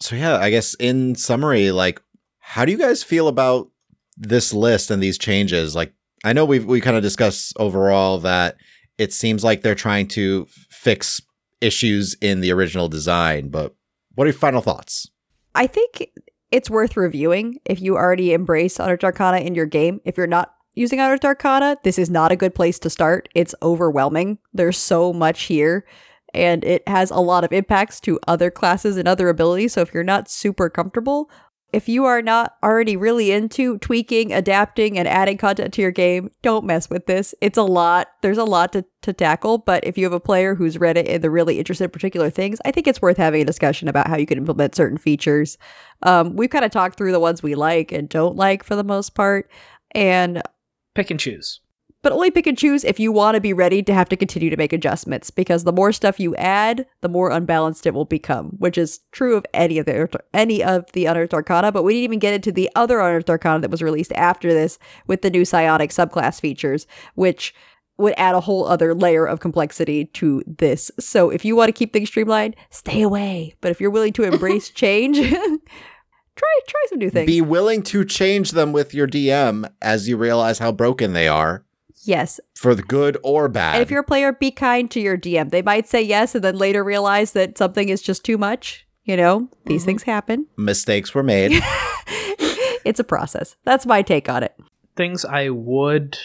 So yeah, I guess in summary, like, how do you guys feel about this list and these changes? Like, I know we've, we kind of discussed overall that it seems like they're trying to fix issues in the original design, but what are your final thoughts? I think it's worth reviewing if you already embrace Unearthed Arcana in your game. If you're not using Unearthed Arcana, this is not a good place to start. It's overwhelming. There's so much here, and it has a lot of impacts to other classes and other abilities, so if you're not super comfortable, if you are not already really into tweaking, adapting, and adding content to your game, don't mess with this. It's a lot. There's a lot to, to tackle, but if you have a player who's read it and they're really interested in particular things, I think it's worth having a discussion about how you can implement certain features. Um, we've kind of talked through the ones we like and don't like for the most part. And pick and choose. But only pick and choose if you want to be ready to have to continue to make adjustments, because the more stuff you add, the more unbalanced it will become, which is true of any of the any of the Unearthed Arcana. But we didn't even get into the other Unearthed Arcana that was released after this with the new psionic subclass features, which would add a whole other layer of complexity to this. So if you want to keep things streamlined, stay away. But if you're willing to embrace change, try try some new things. Be willing to change them with your D M as you realize how broken they are. Yes. For the good or bad. And if you're a player, be kind to your D M. They might say yes and then later realize that something is just too much. You know, these mm-hmm. things happen. Mistakes were made. It's a process. That's my take on it. Things I would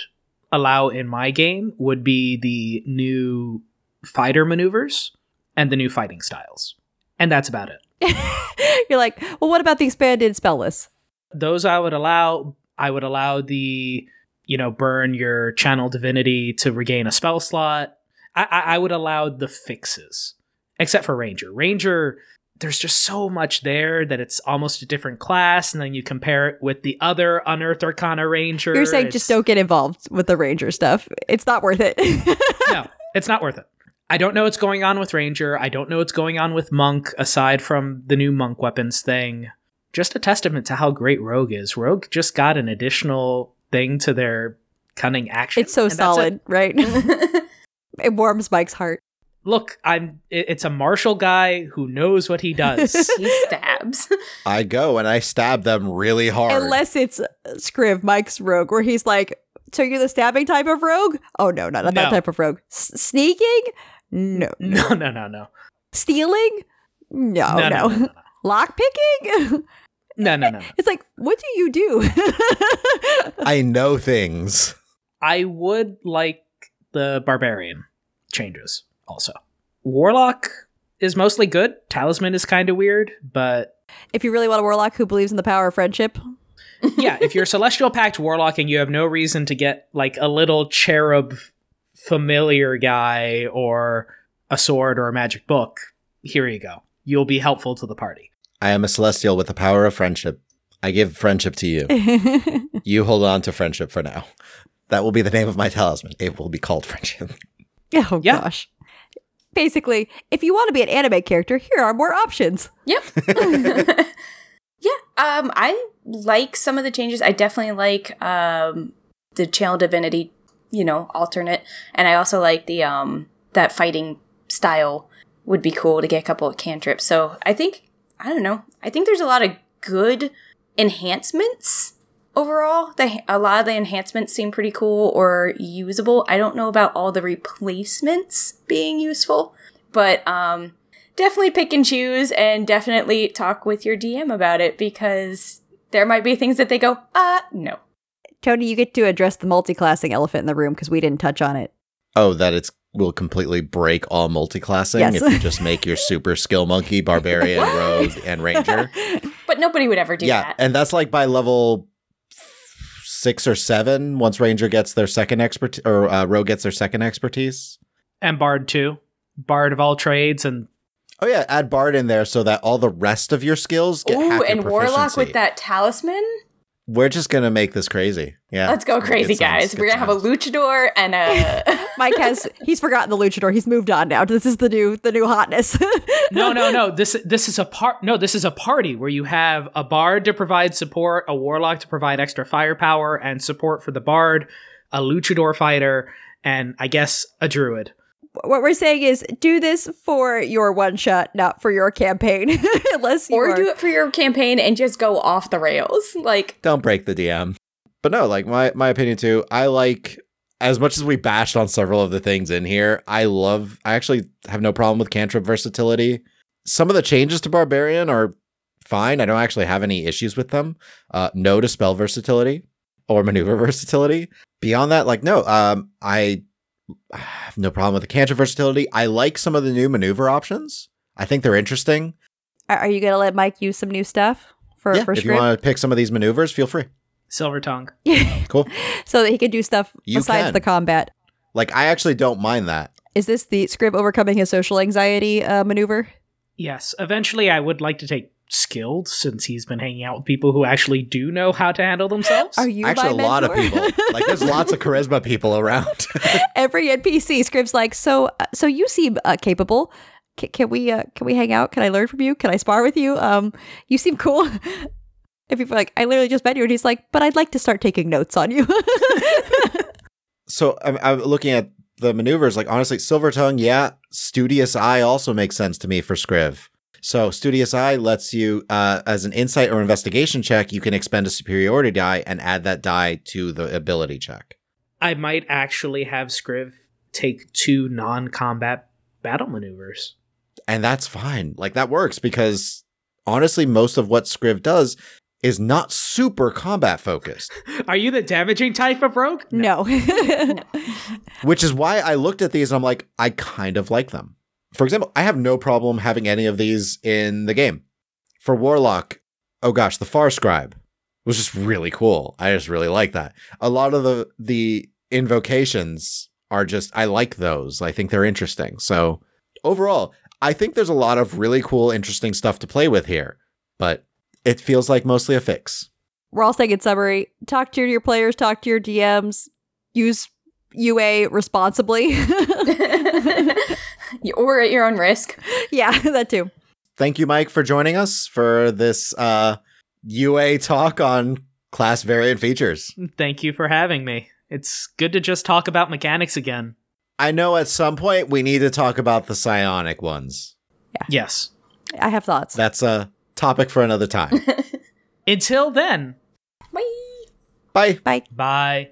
allow in my game would be the new fighter maneuvers and the new fighting styles. And that's about it. You're like, well, what about the expanded spell list? Those I would allow. I would allow the... you know, burn your Channel Divinity to regain a spell slot. I, I, I would allow the fixes, except for Ranger. Ranger, there's just so much there that it's almost a different class, and then you compare it with the other Unearthed Arcana Ranger. You're saying it's... just don't get involved with the Ranger stuff. It's not worth it. No, it's not worth it. I don't know what's going on with Ranger. I don't know what's going on with Monk, aside from the new Monk weapons thing. Just a testament to how great Rogue is. Rogue just got an additional... thing to their Cunning Action. It's so solid, it. Right? It warms Mike's heart. Look, I'm. It, it's a martial guy who knows what he does. He stabs. I go and I stab them really hard. Unless it's uh, Scriv, Mike's Rogue, where he's like, "So you're the stabbing type of rogue? Oh no, not, not no. that type of rogue. S- sneaking? No, no, no, no, no. Stealing? No, no, no. no. no, no, no. Lock picking? No, no, no, no. It's like, what do you do? I know things. I would like the Barbarian changes also. Warlock is mostly good. Talisman is kind of weird, but... if you really want a Warlock who believes in the power of friendship... Yeah, if you're Celestial Pact Warlock and you have no reason to get, like, a little cherub familiar guy or a sword or a magic book, here you go. You'll be helpful to the party. I am a Celestial with the power of friendship. I give friendship to you. You hold on to friendship for now. That will be the name of my talisman. It will be called friendship. Oh, yeah. Gosh. Basically, if you want to be an anime character, here are more options. Yep. Yeah, um, I like some of the changes. I definitely like um, the Channel Divinity, you know, alternate. And I also like the um, that fighting style would be cool to get a couple of cantrips. So I think... I don't know. I think there's a lot of good enhancements overall. The, a lot of the enhancements seem pretty cool or usable. I don't know about all the replacements being useful, but um, definitely pick and choose and definitely talk with your D M about it, because there might be things that they go, uh, no. Tony, you get to address the multi-classing elephant in the room because we didn't touch on it. Oh, that it's will completely break all multi-classing yes. if you just make your super skill monkey, barbarian, rogue, and ranger. But nobody would ever do yeah, that. Yeah, and that's like by level six or seven once Ranger gets their second expertise, or uh, Rogue gets their second expertise. And Bard too. Bard of all trades and... Oh yeah, add Bard in there so that all the rest of your skills get Ooh, half your and proficiency. Warlock with that talisman? We're just going to make this crazy. Yeah. Let's go crazy, guys. We're going to have a luchador and a... Mike has... He's forgotten the luchador. He's moved on now. This is the new the new hotness. No, no, no. This this is a part... No, this is a party where you have a bard to provide support, a warlock to provide extra firepower and support for the bard, a luchador fighter, and I guess a druid. What we're saying is do this for your one shot, not for your campaign. Unless you Or are... do it for your campaign and just go off the rails. Like, don't break the D M. But no, like my, my opinion too, I like, as much as we bashed on several of the things in here, I love, I actually have no problem with Cantrip Versatility. Some of the changes to Barbarian are fine. I don't actually have any issues with them. Uh, no to Spell Versatility or Maneuver Versatility. Beyond that, like, no, um, I... I have no problem with the Cantrip Versatility. I like some of the new maneuver options. I think they're interesting. Are you going to let Mike use some new stuff? for Yeah, for if you want to pick some of these maneuvers, feel free. Silver Tongue. Cool. So that he can do stuff you besides can. the combat. Like, I actually don't mind that. Is this the Scrib overcoming his social anxiety uh, maneuver? Yes. Eventually, I would like to take skilled since he's been hanging out with people who actually do know how to handle themselves. Are you actually a mentor? Lot of people? Like, there's lots of charisma people around. Every N P C Scrib's like, so uh, so you seem uh, capable. C- can we uh, can we hang out? Can I learn from you? Can I spar with you? Um, you seem cool. And people are like, I literally just met you, and he's like, but I'd like to start taking notes on you. So I'm, I'm looking at the maneuvers. Like, honestly, Silver Tongue, yeah. Studious Eye also makes sense to me for Scrib. So Studious Eye lets you, uh, as an insight or investigation check, you can expend a superiority die and add that die to the ability check. I might actually have Scrib take two non-combat battle maneuvers. And that's fine. Like, that works because, honestly, most of what Scrib does is not super combat focused. Are you the damaging type of rogue? No. No. Which is why I looked at these and I'm like, I kind of like them. For example, I have no problem having any of these in the game. For Warlock, oh gosh, the Far Scribe was just really cool. I just really like that. A lot of the, the invocations are just, I like those. I think they're interesting. So overall, I think there's a lot of really cool, interesting stuff to play with here, but it feels like mostly a fix. We're all saying in summary, talk to your players, talk to your D Ms, use U A responsibly. Or at your own risk. Yeah, that too. Thank you, Mike, for joining us for this uh, U A talk on class variant features. Thank you for having me. It's good to just talk about mechanics again. I know at some point we need to talk about the psionic ones. Yeah. Yes. I have thoughts. That's a topic for another time. Until then. Bye. Bye. Bye. Bye.